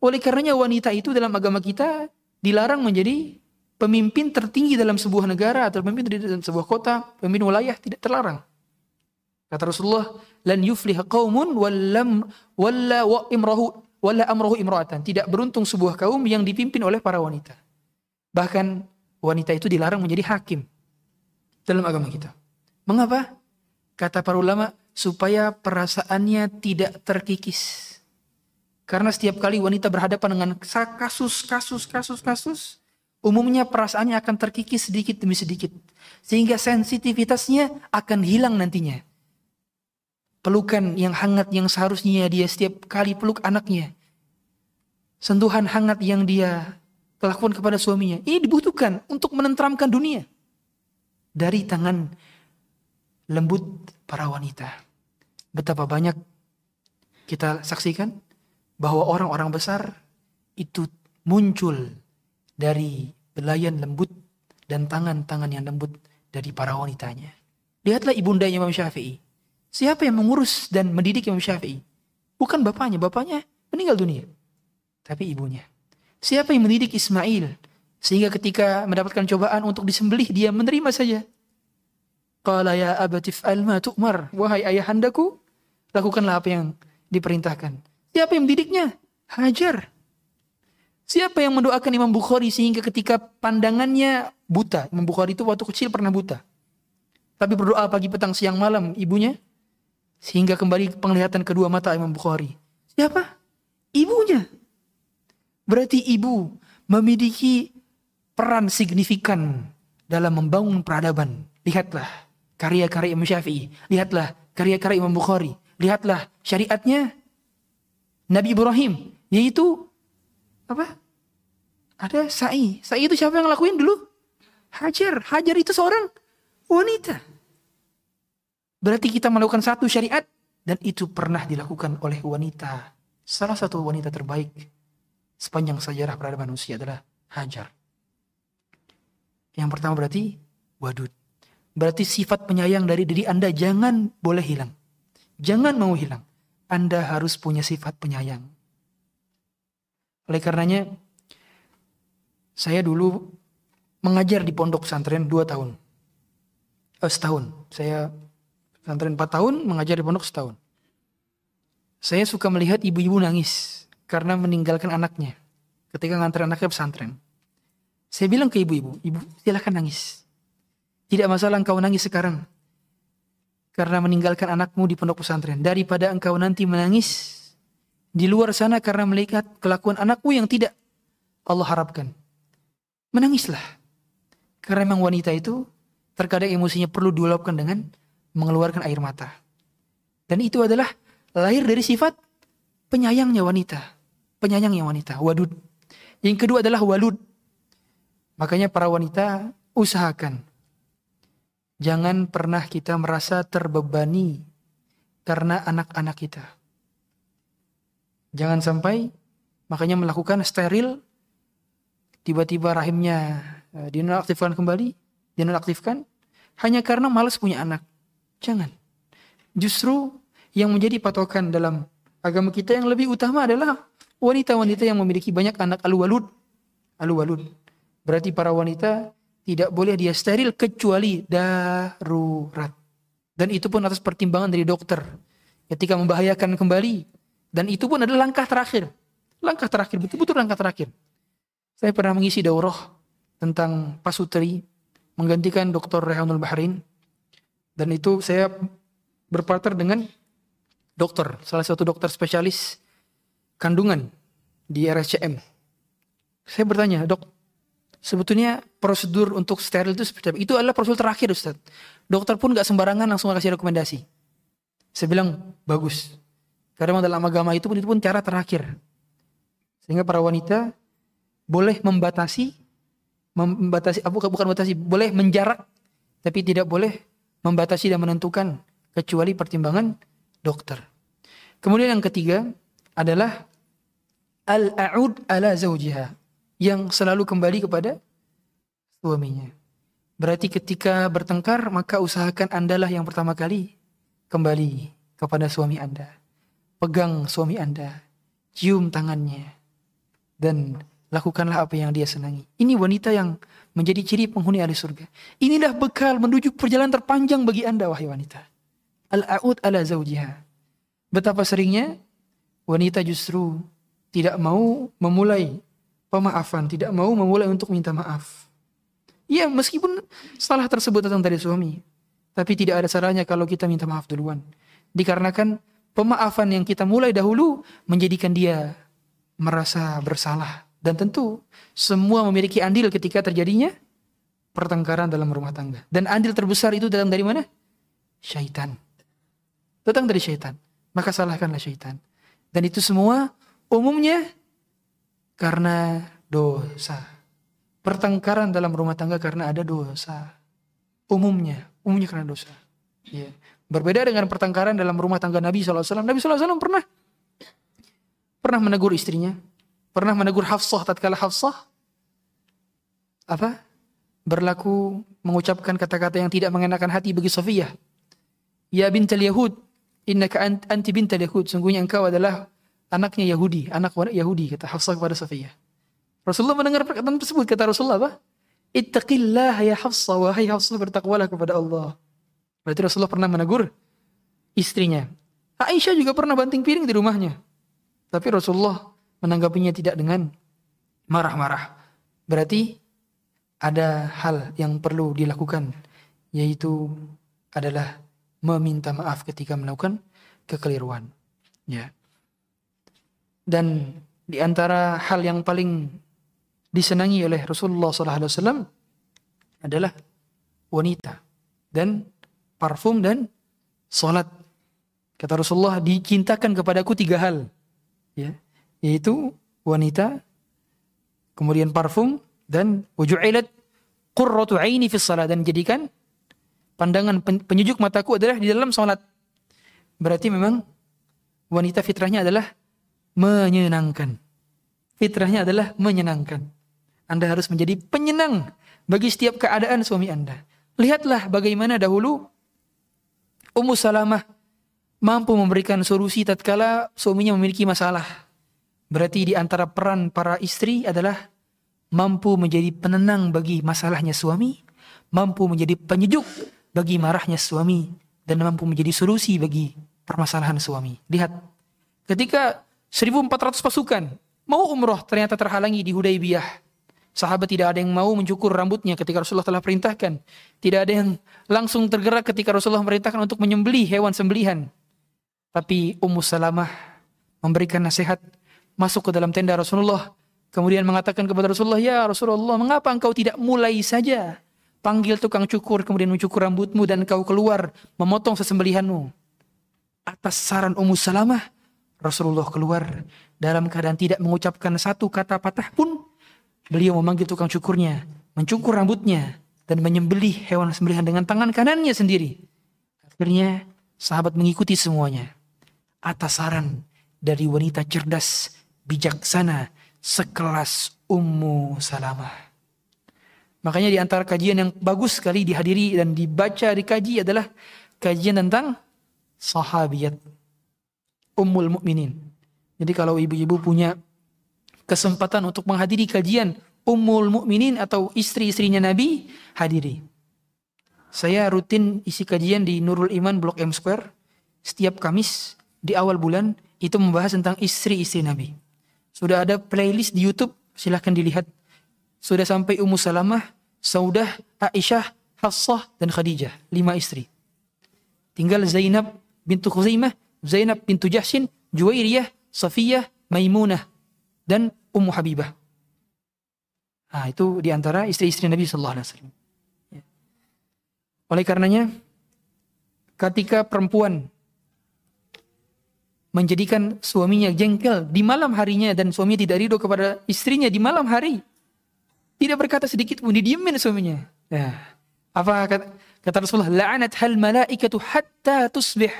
Oleh karenanya wanita itu dalam agama kita dilarang menjadi pemimpin tertinggi dalam sebuah negara atau pemimpin dalam sebuah kota, pemimpin wilayah, tidak terlarang. Kata Rasulullah, "Lan yufliha qaumun walla wa imrahu wala amruhu imra'atan." Tidak beruntung sebuah kaum yang dipimpin oleh para wanita. Bahkan wanita itu dilarang menjadi hakim dalam agama kita. Mengapa? Kata para ulama, supaya perasaannya tidak terkikis. Karena setiap kali wanita berhadapan dengan kasus, umumnya perasaannya akan terkikis sedikit demi sedikit, sehingga sensitivitasnya akan hilang nantinya. Pelukan yang hangat yang seharusnya dia setiap kali peluk anaknya, sentuhan hangat yang dia lakukan kepada suaminya, ini dibutuhkan untuk menenteramkan dunia dari tangan lembut para wanita. Betapa banyak kita saksikan bahwa orang-orang besar itu muncul dari belayan lembut dan tangan-tangan yang lembut dari para wanitanya. Lihatlah ibundanya Imam Syafi'i. Siapa yang mengurus dan mendidik Imam Syafi'i? Bukan bapaknya. Bapaknya meninggal dunia. Tapi ibunya. Siapa yang mendidik Ismail? Sehingga ketika mendapatkan cobaan untuk disembelih, dia menerima saja. Qala ya abatif alma tu'mar. Wahai ayahandaku, lakukanlah apa yang diperintahkan. Siapa yang mendidiknya? Hajar. Siapa yang mendoakan Imam Bukhari sehingga ketika pandangannya buta? Imam Bukhari itu waktu kecil pernah buta. Tapi berdoa pagi, petang, siang, malam ibunya, sehingga kembali penglihatan kedua mata Imam Bukhari. Siapa? Ibunya. Berarti ibu memiliki peran signifikan dalam membangun peradaban. Lihatlah karya-karya Imam Syafi'i. Lihatlah karya-karya Imam Bukhari. Lihatlah syariatnya Nabi Ibrahim. Yaitu apa? Ada sa'i. Sa'i itu siapa yang ngelakuin dulu? Hajar. Hajar itu seorang wanita. Berarti kita melakukan satu syariat dan itu pernah dilakukan oleh wanita. Salah satu wanita terbaik sepanjang sejarah peradaban manusia adalah Hajar. Yang pertama berarti wadud. Berarti sifat penyayang dari diri Anda jangan boleh hilang. Jangan mau hilang. Anda harus punya sifat penyayang. Oleh karenanya saya dulu mengajar di pondok pesantren 2 tahun. Setahun, saya pesantren 4 tahun, mengajar di pondok setahun. Saya suka melihat ibu-ibu nangis karena meninggalkan anaknya ketika ngantar anaknya pesantren. Saya bilang ke ibu-ibu, ibu silakan nangis. Tidak masalah engkau nangis sekarang. Karena meninggalkan anakmu di pondok pesantren. Daripada engkau nanti menangis di luar sana karena melihat kelakuan anakmu yang tidak Allah harapkan. Menangislah. Karena memang wanita itu terkadang emosinya perlu diluapkan dengan mengeluarkan air mata. Dan itu adalah lahir dari sifat penyayangnya wanita. Penyayangnya wanita. Wadud. Yang kedua adalah walud. Makanya para wanita usahakan. Jangan pernah kita merasa terbebani karena anak-anak kita. Jangan sampai makanya melakukan steril, tiba-tiba rahimnya dinonaktifkan kembali, dinonaktifkan hanya karena malas punya anak. Jangan. Justru yang menjadi patokan dalam agama kita yang lebih utama adalah wanita-wanita yang memiliki banyak anak al-walud. Al-walud. Berarti para wanita tidak boleh dia steril kecuali darurat. Dan itu pun atas pertimbangan dari dokter. Ketika membahayakan kembali. Dan itu pun adalah langkah terakhir. Langkah terakhir, betul-betul langkah terakhir. Saya pernah mengisi daurah tentang pasutri. Menggantikan Dr. Rehanul Bahrain. Dan itu saya berpartner dengan dokter. Salah satu dokter spesialis kandungan di RSCM. Saya bertanya, dok, sebetulnya prosedur untuk steril itu seperti apa? Itu adalah prosedur terakhir, Ustaz. Dokter pun gak sembarangan langsung kasih rekomendasi. Saya bilang, bagus. Karena dalam agama itu pun cara terakhir. Sehingga para wanita boleh boleh menjarak, tapi tidak boleh membatasi dan menentukan kecuali pertimbangan dokter. Kemudian yang ketiga adalah al-a'ud ala zawjiha. Yang selalu kembali kepada suaminya. Berarti ketika bertengkar, maka usahakan Andalah yang pertama kali kembali kepada suami Anda. Pegang suami Anda. Cium tangannya. Dan lakukanlah apa yang dia senangi. Ini wanita yang menjadi ciri penghuni ahli surga. Inilah bekal menuju perjalanan terpanjang bagi Anda, wahai wanita. Al-a'ud ala zawjiha. Betapa seringnya wanita justru tidak mau memulai pemaafan, tidak mau memulai untuk minta maaf. Ya, meskipun salah tersebut datang dari suami, tapi tidak ada salahnya kalau kita minta maaf duluan. Dikarenakan pemaafan yang kita mulai dahulu menjadikan dia merasa bersalah. Dan tentu semua memiliki andil ketika terjadinya pertengkaran dalam rumah tangga. Dan andil terbesar itu datang dari mana? Syaitan. Datang dari syaitan. Maka salahkanlah syaitan. Dan itu semua umumnya karena dosa. Pertengkaran dalam rumah tangga karena ada dosa. Umumnya karena dosa. Yeah. Berbeda dengan pertengkaran dalam rumah tangga Nabi SAW. Nabi SAW pernah menegur istrinya. Pernah menegur Hafsah. Tatkala Hafsah berlaku mengucapkan kata-kata yang tidak mengenakan hati bagi Safiyah. Ya bintal Yahud, innaka anti bintal Yahud. Sungguhnya engkau adalah anaknya Yahudi, anak Yahudi, kata Hafsah kepada Safiyah. Rasulullah mendengar perkataan tersebut, kata Rasulullah Ittaqillah ya Hafsah, wahai Hafsah, bertakwalah kepada Allah. Berarti Rasulullah pernah menegur istrinya. Aisyah juga pernah banting piring di rumahnya. Tapi Rasulullah menanggapinya tidak dengan marah-marah. Berarti ada hal yang perlu dilakukan, yaitu adalah meminta maaf ketika melakukan kekeliruan. Ya. Dan di antara hal yang paling disenangi oleh Rasulullah SAW adalah wanita dan parfum dan salat. Kata Rasulullah, dicintakan kepadaku tiga hal, ya, yaitu wanita, kemudian parfum, dan waju'ilat qurratu aini fi salat, dan jadikan pandangan penyejuk mataku adalah di dalam salat. Berarti memang wanita fitrahnya adalah menyenangkan. Fitrahnya adalah menyenangkan. Anda harus menjadi penyenang bagi setiap keadaan suami Anda. Lihatlah bagaimana dahulu Ummu Salamah mampu memberikan solusi tatkala suaminya memiliki masalah. Berarti di antara peran para istri adalah mampu menjadi penenang bagi masalahnya suami, mampu menjadi penyejuk bagi marahnya suami, dan mampu menjadi solusi bagi permasalahan suami. Lihat, ketika 1.400 pasukan mau umroh ternyata terhalangi di Hudaybiyah. Sahabat tidak ada yang mau mencukur rambutnya ketika Rasulullah telah perintahkan. Tidak ada yang langsung tergerak ketika Rasulullah merintahkan untuk menyembelih hewan sembelihan. Tapi Ummu Salamah memberikan nasihat, masuk ke dalam tenda Rasulullah, kemudian mengatakan kepada Rasulullah, "Ya Rasulullah, mengapa engkau tidak mulai saja panggil tukang cukur, kemudian mencukur rambutmu dan engkau keluar memotong sesembelihanmu?" Atas saran Ummu Salamah, Rasulullah keluar dalam keadaan tidak mengucapkan satu kata patah pun. Beliau memanggil tukang cukurnya, mencukur rambutnya, dan menyembelih hewan sembelihan dengan tangan kanannya sendiri. Akhirnya sahabat mengikuti semuanya atas saran dari wanita cerdas, bijaksana, sekelas Ummu Salamah. Makanya di antara kajian yang bagus sekali dihadiri dan dibaca, dikaji adalah kajian tentang sahabiyat, Ummul Mukminin. Jadi kalau ibu-ibu punya kesempatan untuk menghadiri kajian Ummul Mukminin atau istri-istrinya Nabi, hadiri. Saya rutin isi kajian di Nurul Iman Blok M Square setiap Kamis di awal bulan, itu membahas tentang istri-istri Nabi. Sudah ada playlist di YouTube, silahkan dilihat. Sudah sampai Ummu Salamah, Saudah, Aisyah, Hafsah, dan Khadijah. 5 istri. Tinggal Zainab bintu Khuzaimah, Zainab bintu Jahshin, Juwairiyah, Safiyah, Maimunah, dan Ummu Habibah. Nah, itu diantara istri-istri Nabi Sallallahu Alaihi Wasallam. Oleh karenanya, ketika perempuan menjadikan suaminya jengkel di malam harinya dan suaminya tidak ridho kepada istrinya di malam hari, tidak berkata sedikit pun, didiemin suaminya. Nah, apa kata Rasulullah? La'anat hal malaikatu hatta tusbih.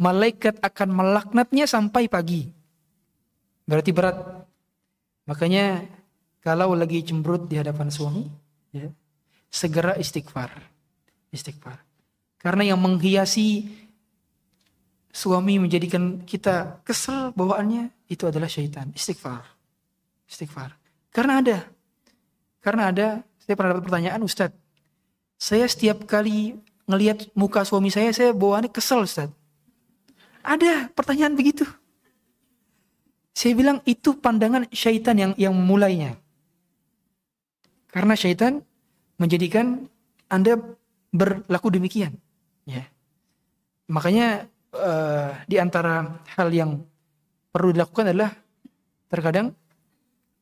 Malaikat akan melaknatnya sampai pagi. Berarti berat. Makanya kalau lagi cemberut di hadapan suami, ya, segera istighfar. Istighfar. Karena yang menghiasi suami menjadikan kita kesel bawaannya, itu adalah syaitan. Istighfar. Istighfar. Karena ada, saya pernah dapat pertanyaan, Ustadz, saya setiap kali ngelihat muka suami saya bawaannya kesel, Ustadz. Ada pertanyaan begitu. Saya bilang itu pandangan syaitan yang memulainya. Karena syaitan menjadikan Anda berlaku demikian. Ya. Makanya di antara hal yang perlu dilakukan adalah terkadang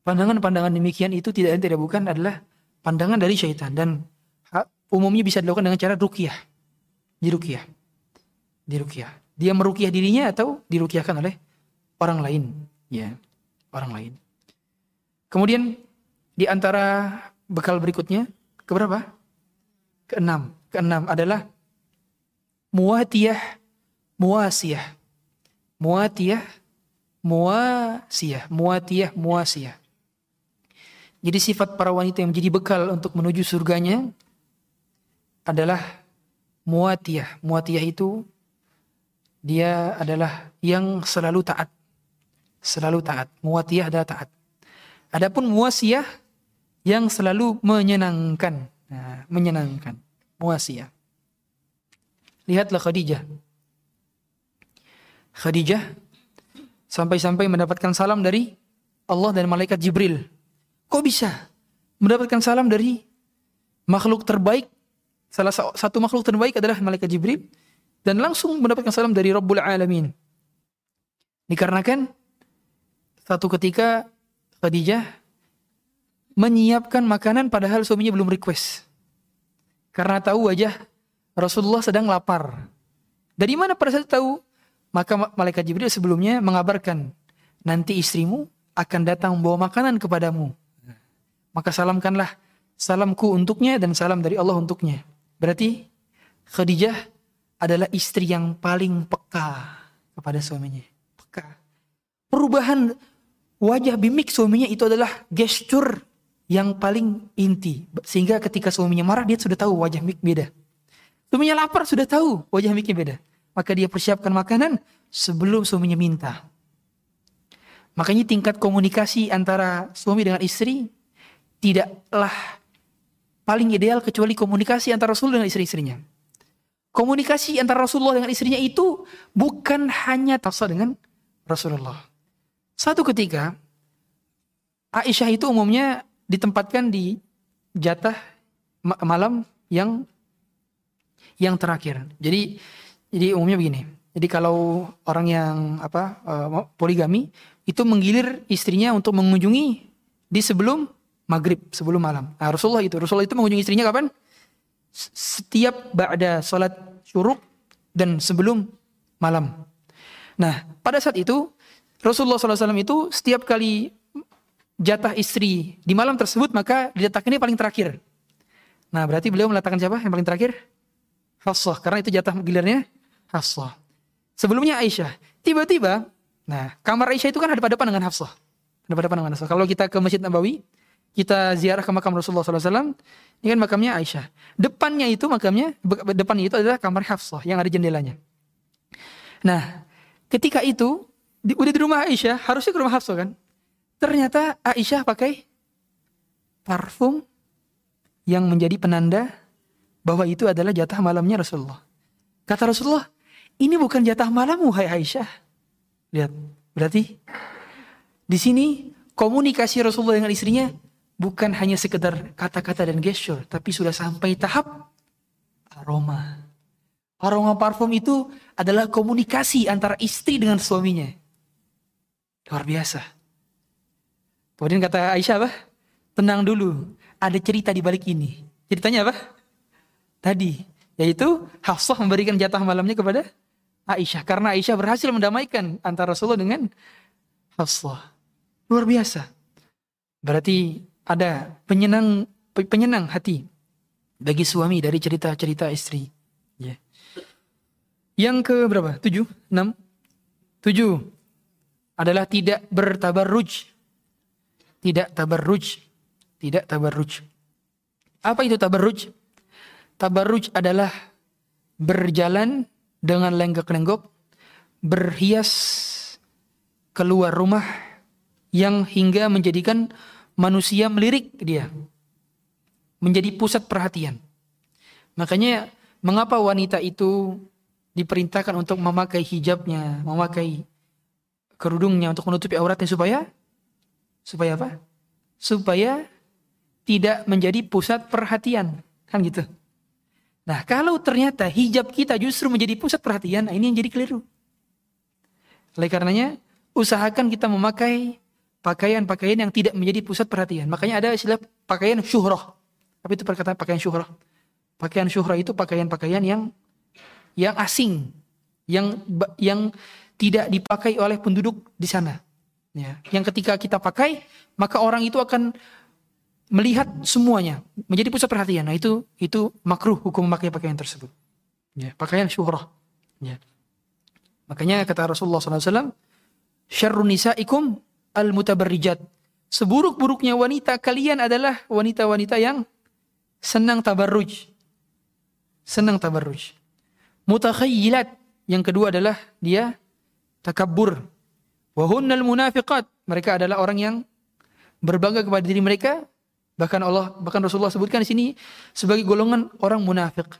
pandangan-pandangan demikian itu tidak bukan adalah pandangan dari syaitan, dan umumnya bisa dilakukan dengan cara ruqyah. Diruqyah. Dia meruqyah dirinya atau diruqyahkan oleh orang lain, ya, orang lain. Kemudian di antara bekal berikutnya keberapa? Keenam adalah muatiyah. Jadi sifat para wanita yang menjadi bekal untuk menuju surganya adalah muatiyah. Muatiyah itu dia adalah yang selalu taat. Selalu taat. Muatiyah adalah taat. Adapun muasiyah yang selalu menyenangkan. Nah, menyenangkan. Muasiyah. Lihatlah Khadijah. Khadijah sampai-sampai mendapatkan salam dari Allah dan malaikat Jibril. Kok bisa mendapatkan salam dari makhluk terbaik? Salah satu makhluk terbaik adalah malaikat Jibril, dan langsung mendapatkan salam dari Rabbul Alamin. Dikarenakan satu ketika Khadijah menyiapkan makanan padahal suaminya belum request. Karena tahu wajah Rasulullah sedang lapar. Dari mana pada saat tahu? Maka malaikat Jibril sebelumnya mengabarkan, nanti istrimu akan datang membawa makanan kepadamu. Maka salamkanlah, salamku untuknya dan salam dari Allah untuknya. Berarti Khadijah adalah istri yang paling peka kepada suaminya. Peka. Perubahan wajah bimik suaminya itu adalah gestur yang paling inti. Sehingga ketika suaminya marah, dia sudah tahu wajah bimik beda. Suaminya lapar, sudah tahu wajah bimiknya beda. Maka dia persiapkan makanan sebelum suaminya minta. Makanya tingkat komunikasi antara suami dengan istri tidaklah paling ideal kecuali komunikasi antara Rasul dengan istri-istrinya. Komunikasi antara Rasulullah dengan istrinya itu bukan hanya tafsir dengan Rasulullah. Satu ketika Aisyah itu umumnya ditempatkan di jatah malam yang terakhir. Jadi umumnya begini. Jadi kalau orang yang poligami itu menggilir istrinya untuk mengunjungi di sebelum maghrib, sebelum malam. Nah, Rasulullah itu mengunjungi istrinya kapan? Setiap ba'da salat syuruq dan sebelum malam. Nah, pada saat itu Rasulullah SAW itu setiap kali jatah istri di malam tersebut maka diletakkannya paling terakhir. Nah, berarti beliau meletakkan siapa yang paling terakhir? Hafsah, karena itu jatah gilirannya Hafsah. Sebelumnya Aisyah. Tiba-tiba, nah, kamar Aisyah itu kan hadapan-hadapan dengan Hafsah. Hadapan-hadapan dengan Hafsah. Kalau kita ke Masjid Nabawi, kita ziarah ke makam Rasulullah SAW, ini kan makamnya Aisyah. Depannya itu adalah kamar Hafsah yang ada jendelanya. Nah, ketika itu udah di rumah Aisyah, harusnya ke rumah Hafsah kan. Ternyata Aisyah pakai parfum yang menjadi penanda bahwa itu adalah jatah malamnya Rasulullah. Kata Rasulullah, ini bukan jatah malammu, hai Aisyah. Lihat, berarti di sini komunikasi Rasulullah dengan istrinya bukan hanya sekedar kata-kata dan gesture, tapi sudah sampai tahap aroma. Aroma parfum itu adalah komunikasi antara istri dengan suaminya. Luar biasa. Kemudian kata Aisyah apa? Tenang dulu, ada cerita di balik ini. Ceritanya apa? Tadi, yaitu Hafsah memberikan jatah malamnya kepada Aisyah. Karena Aisyah berhasil mendamaikan antara Rasulullah dengan Hafsah. Luar biasa. Berarti ada penyenang hati bagi suami dari cerita-cerita istri. Yeah. Yang ke berapa? 7 adalah tidak bertabarruj. Tidak tabarruj. Apa itu tabarruj? Tabarruj adalah berjalan dengan lenggak-lenggok, berhias keluar rumah yang hingga menjadikan manusia melirik dia, menjadi pusat perhatian. Makanya mengapa wanita itu diperintahkan untuk memakai hijabnya, memakai kerudungnya untuk menutupi auratnya, supaya apa? Supaya tidak menjadi pusat perhatian, kan gitu. Nah, kalau ternyata hijab kita justru menjadi pusat perhatian, nah ini yang jadi keliru. Oleh karenanya, usahakan kita memakai pakaian-pakaian yang tidak menjadi pusat perhatian. Makanya ada istilah pakaian syuhrah. Tapi itu perkataan pakaian syuhrah. Pakaian syuhrah itu pakaian-pakaian yang asing, yang tidak dipakai oleh penduduk di sana. Ya. Yang ketika kita pakai, maka orang itu akan melihat semuanya, menjadi pusat perhatian. Nah, itu makruh hukum memakai pakaian tersebut. Ya, pakaian syuhrah. Ya. Makanya kata Rasulullah SAW, syarrun nisaikum al-mutabarrijat. Seburuk-buruknya wanita kalian adalah wanita-wanita yang senang tabarruj. Mutakhayyilat, yang kedua adalah dia takabbur. Wa hunnal munafiqat, mereka adalah orang yang berbangga kepada diri mereka, bahkan Rasulullah sebutkan di sini sebagai golongan orang munafik.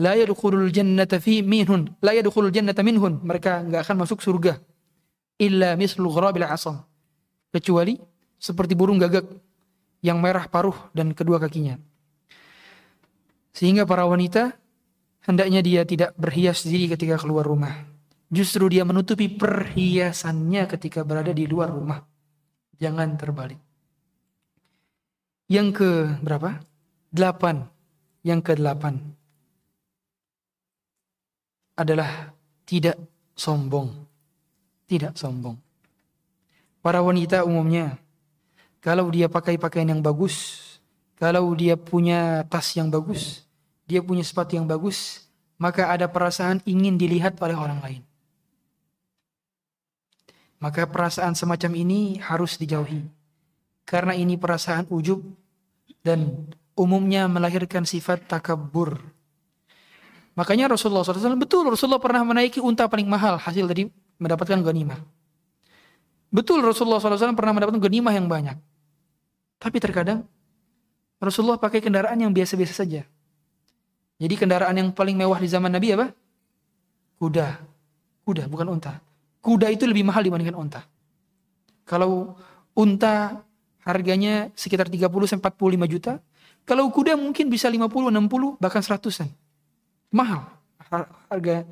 La yadkhulul jannata minhun, mereka enggak akan masuk surga. Illa mislu ghurabil asam, kecuali seperti burung gagak yang merah paruh dan kedua kakinya. Sehingga para wanita hendaknya dia tidak berhias diri ketika keluar rumah. Justru dia menutupi perhiasannya ketika berada di luar rumah. Jangan terbalik. Yang ke berapa? 8. Yang ke 8 adalah tidak sombong. Para wanita umumnya, kalau dia pakai pakaian yang bagus, kalau dia punya tas yang bagus, dia punya sepatu yang bagus, maka ada perasaan ingin dilihat oleh orang lain. Maka perasaan semacam ini harus dijauhi. Karena ini perasaan ujub dan umumnya melahirkan sifat takabbur. Makanya Rasulullah pernah menaiki unta paling mahal, hasil dari mendapatkan ghanimah. Betul, Rasulullah SAW pernah mendapatkan ghanimah yang banyak. Tapi terkadang Rasulullah pakai kendaraan yang biasa-biasa saja. Jadi kendaraan yang paling mewah di zaman Nabi apa? Kuda. Kuda, bukan unta. Kuda itu lebih mahal dibandingkan unta. Kalau unta harganya sekitar 30-45 juta. Kalau kuda mungkin bisa 50, 60, bahkan 100-an. Mahal harga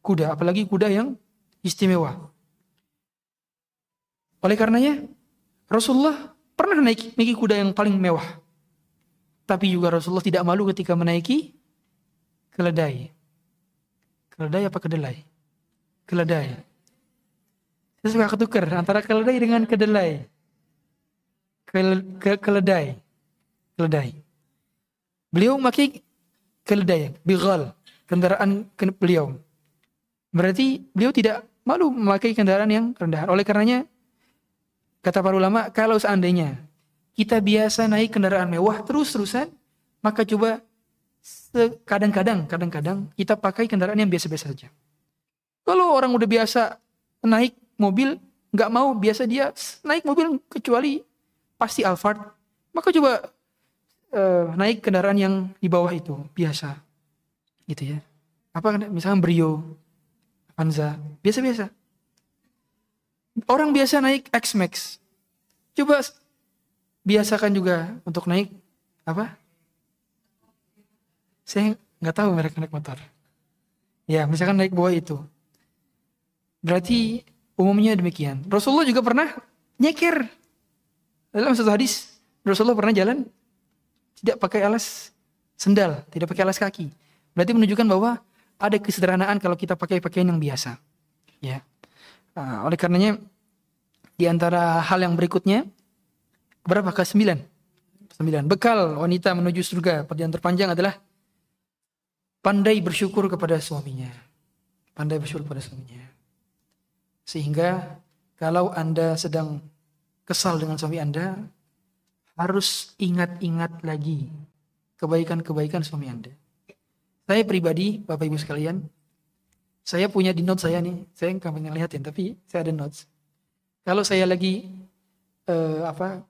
kuda, apalagi kuda yang istimewa. Oleh karenanya, Rasulullah pernah naiki kuda yang paling mewah. Tapi juga Rasulullah tidak malu ketika menaiki keledai. Keledai apa kedelai? Keledai. Saya suka ketukar antara keledai dengan kedelai. Keledai. Keledai. Beliau memakai keledai, bighal, kendaraan beliau. Berarti beliau tidak malu memakai kendaraan yang rendah. Oleh karenanya, kata para ulama, kalau seandainya kita biasa naik kendaraan mewah terus-terusan, maka coba kadang-kadang kita pakai kendaraan yang biasa-biasa saja. Kalau orang udah biasa naik mobil, nggak mau biasa dia naik mobil kecuali pasti Alphard, maka coba naik kendaraan yang di bawah itu biasa, gitu ya. Apa misalnya Brio, Avanza, biasa-biasa. Orang biasa naik X-Max, coba biasakan juga untuk naik apa? Saya nggak tahu merek naik motor. Ya, misalkan naik bawah itu. Berarti umumnya demikian. Rasulullah juga pernah nyeker. Dalam satu hadis, Rasulullah pernah jalan tidak pakai alas sendal, tidak pakai alas kaki. Berarti menunjukkan bahwa ada kesederhanaan kalau kita pakai pakaian yang biasa. Ya. Nah, oleh karenanya di antara hal yang berikutnya berapa ke-9? Bekal wanita menuju surga perjalanan terpanjang adalah pandai bersyukur kepada suaminya. Pandai bersyukur kepada suaminya. Sehingga kalau Anda sedang kesal dengan suami Anda, harus ingat-ingat lagi kebaikan-kebaikan suami Anda. Saya pribadi, Bapak Ibu sekalian, saya punya di notes saya nih, saya nggak pengen lihatin, tapi saya ada notes. Kalau saya lagi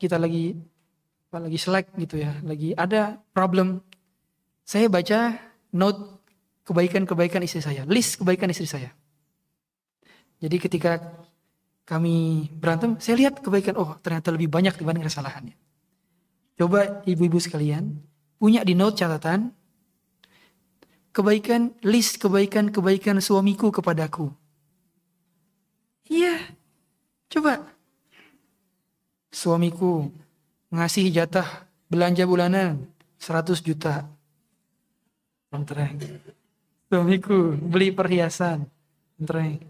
kita lagi selek gitu ya, lagi ada problem, saya baca note kebaikan-kebaikan istri saya, list kebaikan istri saya. Jadi ketika kami berantem, saya lihat kebaikan, oh ternyata lebih banyak dibanding kesalahannya. Coba ibu-ibu sekalian, punya di note catatan, kebaikan, list kebaikan suamiku kepadaku. Iya, coba. Suamiku ngasih jatah belanja bulanan 100 juta. Entreng. Suamiku beli perhiasan. Entreng.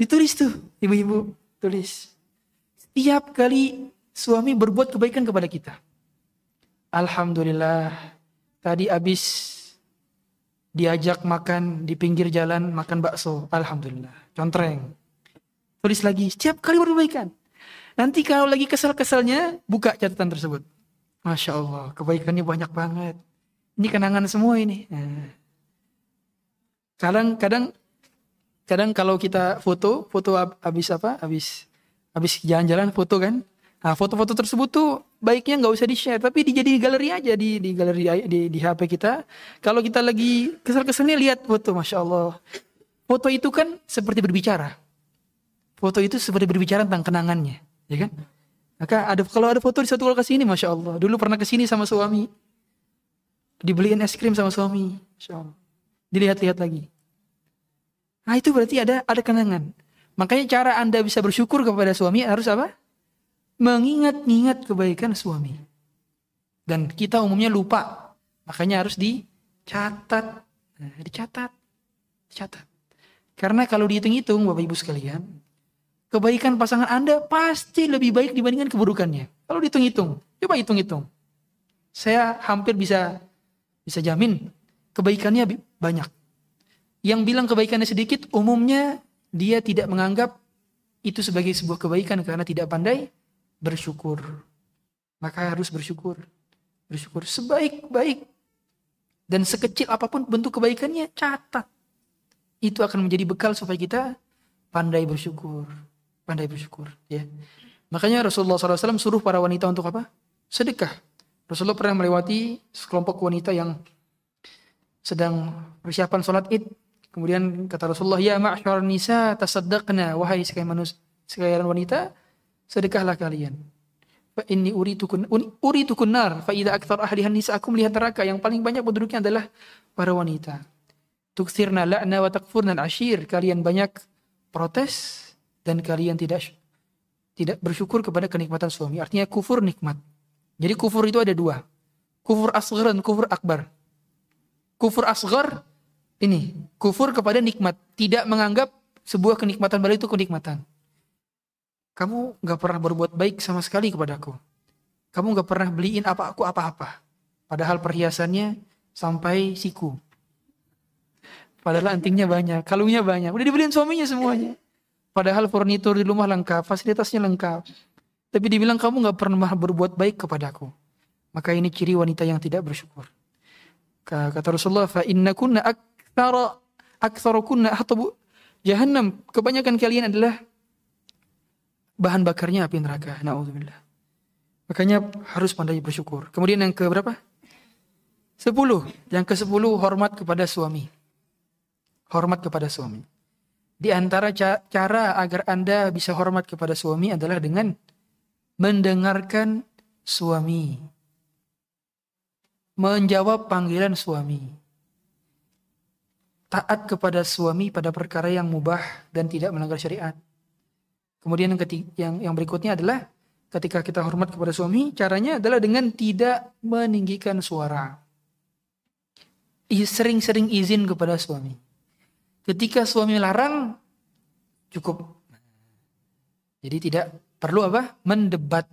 Ditulis tuh, ibu-ibu, tulis. Setiap kali suami berbuat kebaikan kepada kita. Alhamdulillah, tadi habis diajak makan di pinggir jalan, makan bakso. Alhamdulillah. Contreng. Tulis lagi. Setiap kali perbaikan. Nanti kalau lagi kesel-keselnya, buka catatan tersebut. Masya Allah. Kebaikannya banyak banget. Ini kenangan semua ini. Kadang kalau kita foto habis jalan-jalan foto kan. Nah, foto-foto tersebut tuh baiknya nggak usah di-share, tapi dijadi galeri aja di galeri di HP kita. Kalau kita lagi kesel-keselnya lihat foto, Masya Allah. Foto itu kan seperti berbicara. Foto itu seperti berbicara tentang kenangannya, ya kan? Maka kalau ada foto di satu lokasi ini, Masya Allah. Dulu pernah kesini sama suami, dibeliin es krim sama suami, Masya Allah. Dilihat-lihat lagi. Nah itu berarti ada kenangan. Makanya cara Anda bisa bersyukur kepada suami harus apa? Mengingat-ingat kebaikan suami. Dan kita umumnya lupa. Makanya harus dicatat. Nah, dicatat. Karena kalau dihitung-hitung Bapak Ibu sekalian, kebaikan pasangan Anda pasti lebih baik dibandingkan keburukannya. Kalau dihitung-hitung, coba hitung-hitung. Saya hampir bisa jamin kebaikannya banyak. Yang bilang kebaikannya sedikit, umumnya dia tidak menganggap itu sebagai sebuah kebaikan karena tidak pandai bersyukur. Maka harus bersyukur sebaik-baik, dan sekecil apapun bentuk kebaikannya catat. Itu akan menjadi bekal supaya kita pandai bersyukur, ya. Makanya Rasulullah SAW suruh para wanita untuk apa? Sedekah. Rasulullah pernah melewati sekelompok wanita yang sedang persiapan sholat Id. Kemudian kata Rasulullah, ya ma'syar nisa tasaddaqna, wahai sekalian wanita, sedekahlah kalian. Fa inni uritu kunnar fa idza akthar ahlihan nisa, aku melihat neraka yang paling banyak penduduknya adalah para wanita. Tuksirna la'na wa takfurna al-ashir, kalian banyak protes dan kalian tidak bersyukur kepada kenikmatan suami. Artinya kufur nikmat. Jadi kufur itu ada dua. Kufur asghar dan kufur akbar. Kufur asghar ini kufur kepada nikmat, tidak menganggap sebuah kenikmatan baru itu kenikmatan. Kamu gak pernah berbuat baik sama sekali kepada aku. Kamu gak pernah beliin aku apa-apa. Padahal perhiasannya sampai siku. Padahal antingnya banyak, kalungnya banyak. Udah dibeliin suaminya semuanya. Padahal furnitur di rumah lengkap, fasilitasnya lengkap. Tapi dibilang kamu gak pernah berbuat baik kepada aku. Maka ini ciri wanita yang tidak bersyukur. Kata Rasulullah, fa innakunna aktsarukunna ahtabu jahannam. Kebanyakan kalian adalah bahan bakarnya api neraka. Na'udzubillah. Makanya harus pandai bersyukur. Kemudian yang ke berapa? 10. Yang ke-10, hormat kepada suami. Hormat kepada suami. Di antara cara agar Anda bisa hormat kepada suami adalah dengan mendengarkan suami. Menjawab panggilan suami. Taat kepada suami pada perkara yang mubah dan tidak melanggar syariat. Kemudian yang berikutnya adalah ketika kita hormat kepada suami, caranya adalah dengan tidak meninggikan suara. Sering-sering izin kepada suami. Ketika suami larang, cukup. Jadi tidak perlu apa? Mendebat.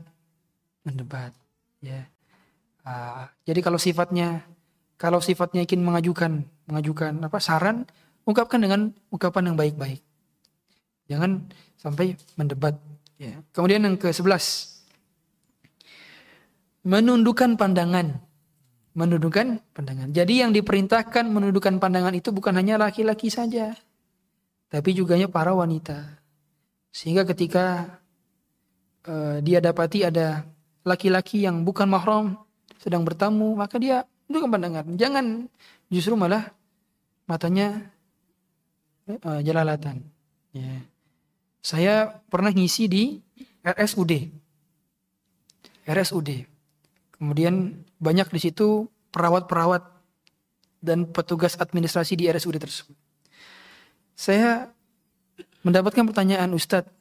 Ya. Jadi kalau sifatnya ingin mengajukan saran, ungkapkan dengan ungkapan yang baik-baik. Jangan sampai mendebat. Ya. Kemudian yang ke-11, menundukkan pandangan. Jadi yang diperintahkan menundukkan pandangan itu bukan hanya laki-laki saja, tapi juga para wanita. Sehingga ketika dia dapati ada laki-laki yang bukan mahram sedang bertamu, maka dia tundukkan pandangan. Jangan justru malah matanya jelalatan. Ya. Saya pernah ngisi di RSUD. Kemudian banyak di situ perawat-perawat dan petugas administrasi di RSUD tersebut. Saya mendapatkan pertanyaan, Ustadz,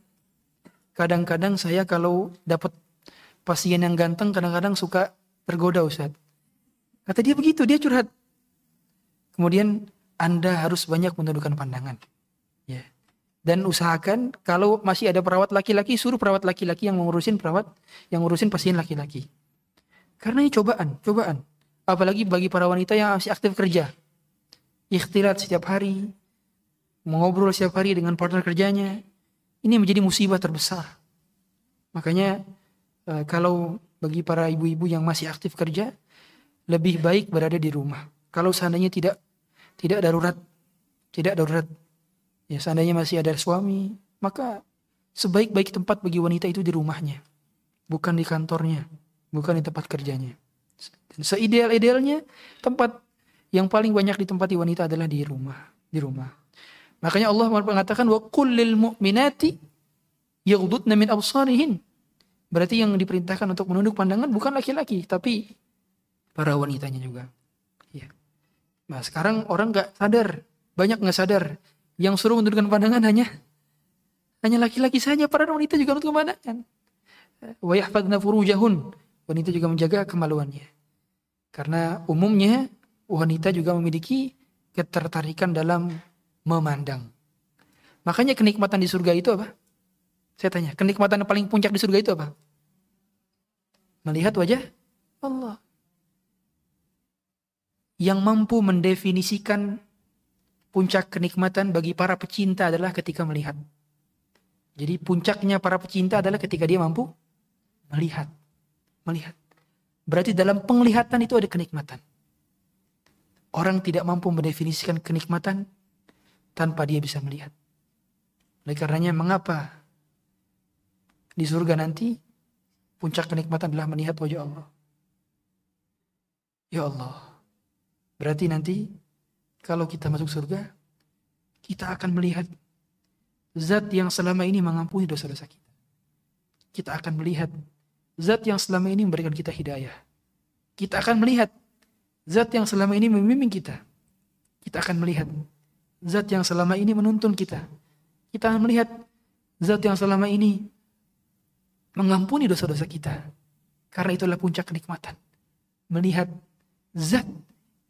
kadang-kadang saya kalau dapat pasien yang ganteng kadang-kadang suka tergoda, Ustaz. Kata dia begitu, dia curhat. Kemudian Anda harus banyak menundukkan pandangan. Ya. Dan usahakan kalau masih ada perawat laki-laki, suruh perawat laki-laki yang ngurusin pasien laki-laki. Karena ini cobaan. Apalagi bagi para wanita yang masih aktif kerja. Ikhtilat setiap hari, mengobrol setiap hari dengan partner kerjanya. Ini menjadi musibah terbesar. Makanya kalau bagi para ibu-ibu yang masih aktif kerja, lebih baik berada di rumah. Kalau seandainya tidak darurat, ya seandainya masih ada suami, maka sebaik-baik tempat bagi wanita itu di rumahnya, bukan di kantornya, bukan di tempat kerjanya. Dan seideal-idealnya tempat yang paling banyak ditempati wanita adalah di rumah. Makanya Allah mengatakan wa qul lil mu'minati yaghdudna min absarihin. Berarti yang diperintahkan untuk menunduk pandangan bukan laki-laki, tapi para wanitanya juga. Ya. Nah sekarang orang banyak nggak sadar, yang suruh menundukkan pandangan hanya laki-laki saja, para wanita juga menundukkan pandangan. Wa yahfadna furujahun, wanita juga menjaga kemaluannya. Karena umumnya wanita juga memiliki ketertarikan dalam memandang. Makanya kenikmatan di surga itu apa? Saya tanya, kenikmatan yang paling puncak di surga itu apa? Melihat wajah Allah. Yang mampu mendefinisikan puncak kenikmatan bagi para pecinta adalah ketika melihat. Jadi puncaknya para pecinta adalah ketika dia mampu melihat. Berarti dalam penglihatan itu ada kenikmatan. Orang tidak mampu mendefinisikan kenikmatan tanpa dia bisa melihat. Oleh karenanya mengapa di surga nanti puncak kenikmatan adalah melihat wajah Allah. Ya Allah. Berarti nanti kalau kita masuk surga, kita akan melihat zat yang selama ini mengampuni dosa-dosa kita. Kita akan melihat zat yang selama ini memberikan kita hidayah. Kita akan melihat zat yang selama ini membimbing kita. Kita akan melihat zat yang selama ini menuntun kita. Kita akan melihat zat yang selama ini mengampuni dosa-dosa kita. Karena itulah puncak kenikmatan. Melihat zat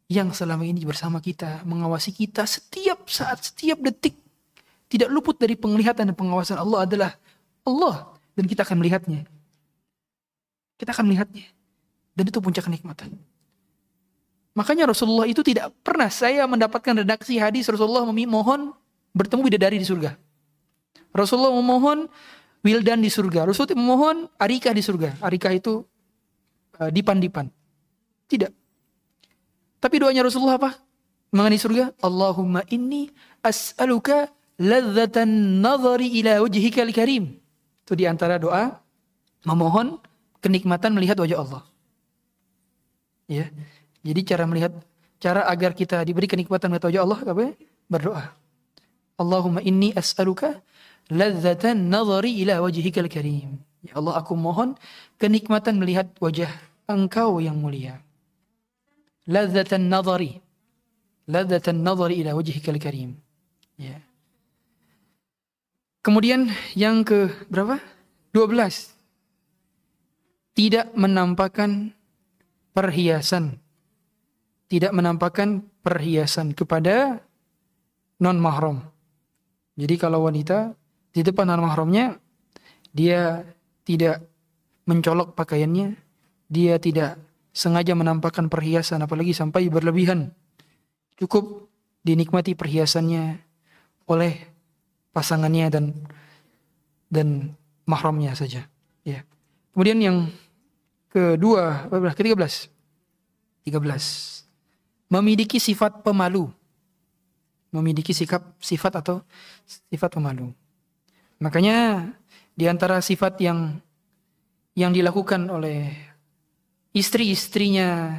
yang selama ini bersama kita, mengawasi kita setiap saat, setiap detik. Tidak luput dari penglihatan dan pengawasan Allah adalah Allah. Dan kita akan melihatnya. Kita akan melihatnya. Dan itu puncak kenikmatan. Makanya Rasulullah itu tidak pernah saya mendapatkan redaksi hadis Rasulullah memohon bertemu bidadari di surga. Rasulullah memohon wildan di surga. Rasulullah memohon arikah di surga. Arikah itu dipan-dipan. Tidak. Tapi doanya Rasulullah apa? Mengenai surga. Allahumma inni as'aluka ladzatan nazari ila wajhika al-karim. Itu diantara doa memohon kenikmatan melihat wajah Allah. Ya. Jadi cara melihat, cara agar kita diberi kenikmatan melihat wajah Allah apa? Berdoa. Allahumma inni as'aluka ladzatan nazari ila wajhika al-karim. Ya Allah, aku mohon kenikmatan melihat wajah Engkau yang mulia. Ladzatan nazari. Ladzatan nazari ila wajhika al-karim. Ya. Kemudian yang ke berapa? 12. Tidak menampakkan perhiasan. Tidak menampakkan perhiasan kepada non mahram. Jadi kalau wanita di depan non mahramnya dia tidak mencolok pakaiannya, dia tidak sengaja menampakkan perhiasan apalagi sampai berlebihan. Cukup dinikmati perhiasannya oleh pasangannya dan mahramnya saja. Ya. Kemudian yang kedua, ke-13. Memiliki sifat pemalu. Memiliki sifat atau sifat pemalu. Makanya di antara sifat yang dilakukan oleh istri-istrinya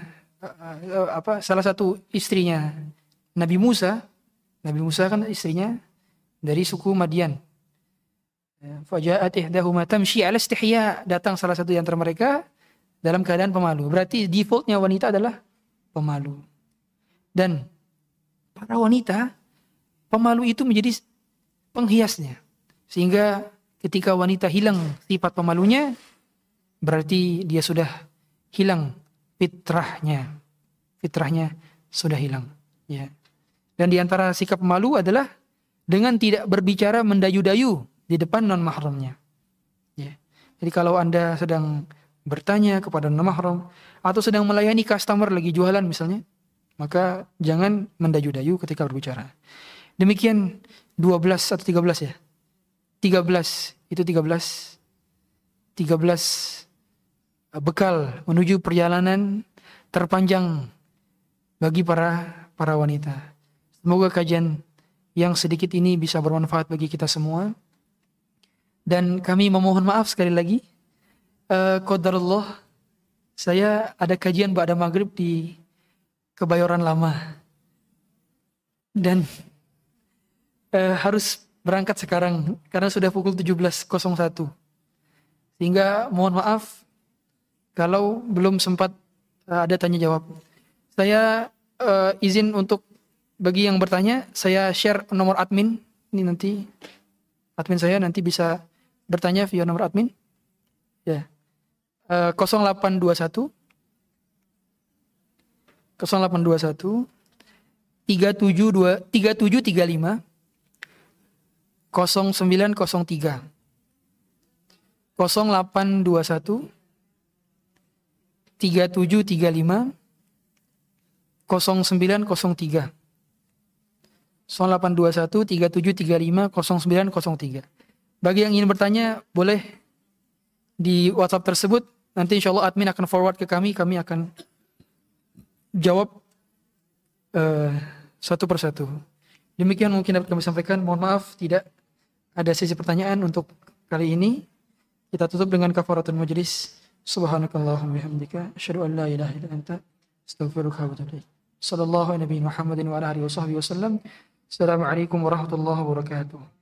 salah satu istrinya Nabi Musa kan istrinya dari suku Madian. Faja'at ihdahuma tamshi 'ala istihya, datang salah satu di antara mereka dalam keadaan pemalu. Berarti defaultnya wanita adalah pemalu. Dan para wanita, pemalu itu menjadi penghiasnya. Sehingga ketika wanita hilang sifat pemalunya, berarti dia sudah hilang fitrahnya. Fitrahnya sudah hilang, ya. Dan di antara sikap pemalu adalah dengan tidak berbicara mendayu-dayu di depan non-mahramnya. Ya. Jadi kalau Anda sedang bertanya kepada non-mahram atau sedang melayani customer lagi jualan misalnya, maka jangan mendayu-dayu ketika berbicara. Demikian 12 atau 13 ya. 13 bekal menuju perjalanan terpanjang bagi para wanita. Semoga kajian yang sedikit ini bisa bermanfaat bagi kita semua. Dan kami memohon maaf sekali lagi. Qadarullah, saya ada kajian ba'da maghrib di Kebayoran Lama. Dan harus berangkat sekarang karena sudah pukul 17.01. Sehingga mohon maaf kalau belum sempat ada tanya jawab. Saya izin untuk bagi yang bertanya, saya share nomor admin. Ini nanti admin saya nanti bisa bertanya via nomor admin. Ya. 0821 372 3735 0903 0821 3735 0903 0821 3735 0903. Bagi yang ingin bertanya boleh di WhatsApp tersebut. Nanti insya Allah admin akan forward ke kami. Kami akan jawab satu persatu. Demikian mungkin dapat kami sampaikan. Mohon maaf tidak ada sesi pertanyaan untuk kali ini. Kita tutup dengan kafaratul majlis. Subhanakallahumma bihamdika asyhadu an la ilaha illa anta astaghfiruka wa atubu ilaik. Sallallahu alaihi wa sallam. Assalamualaikum warahmatullahi wabarakatuh.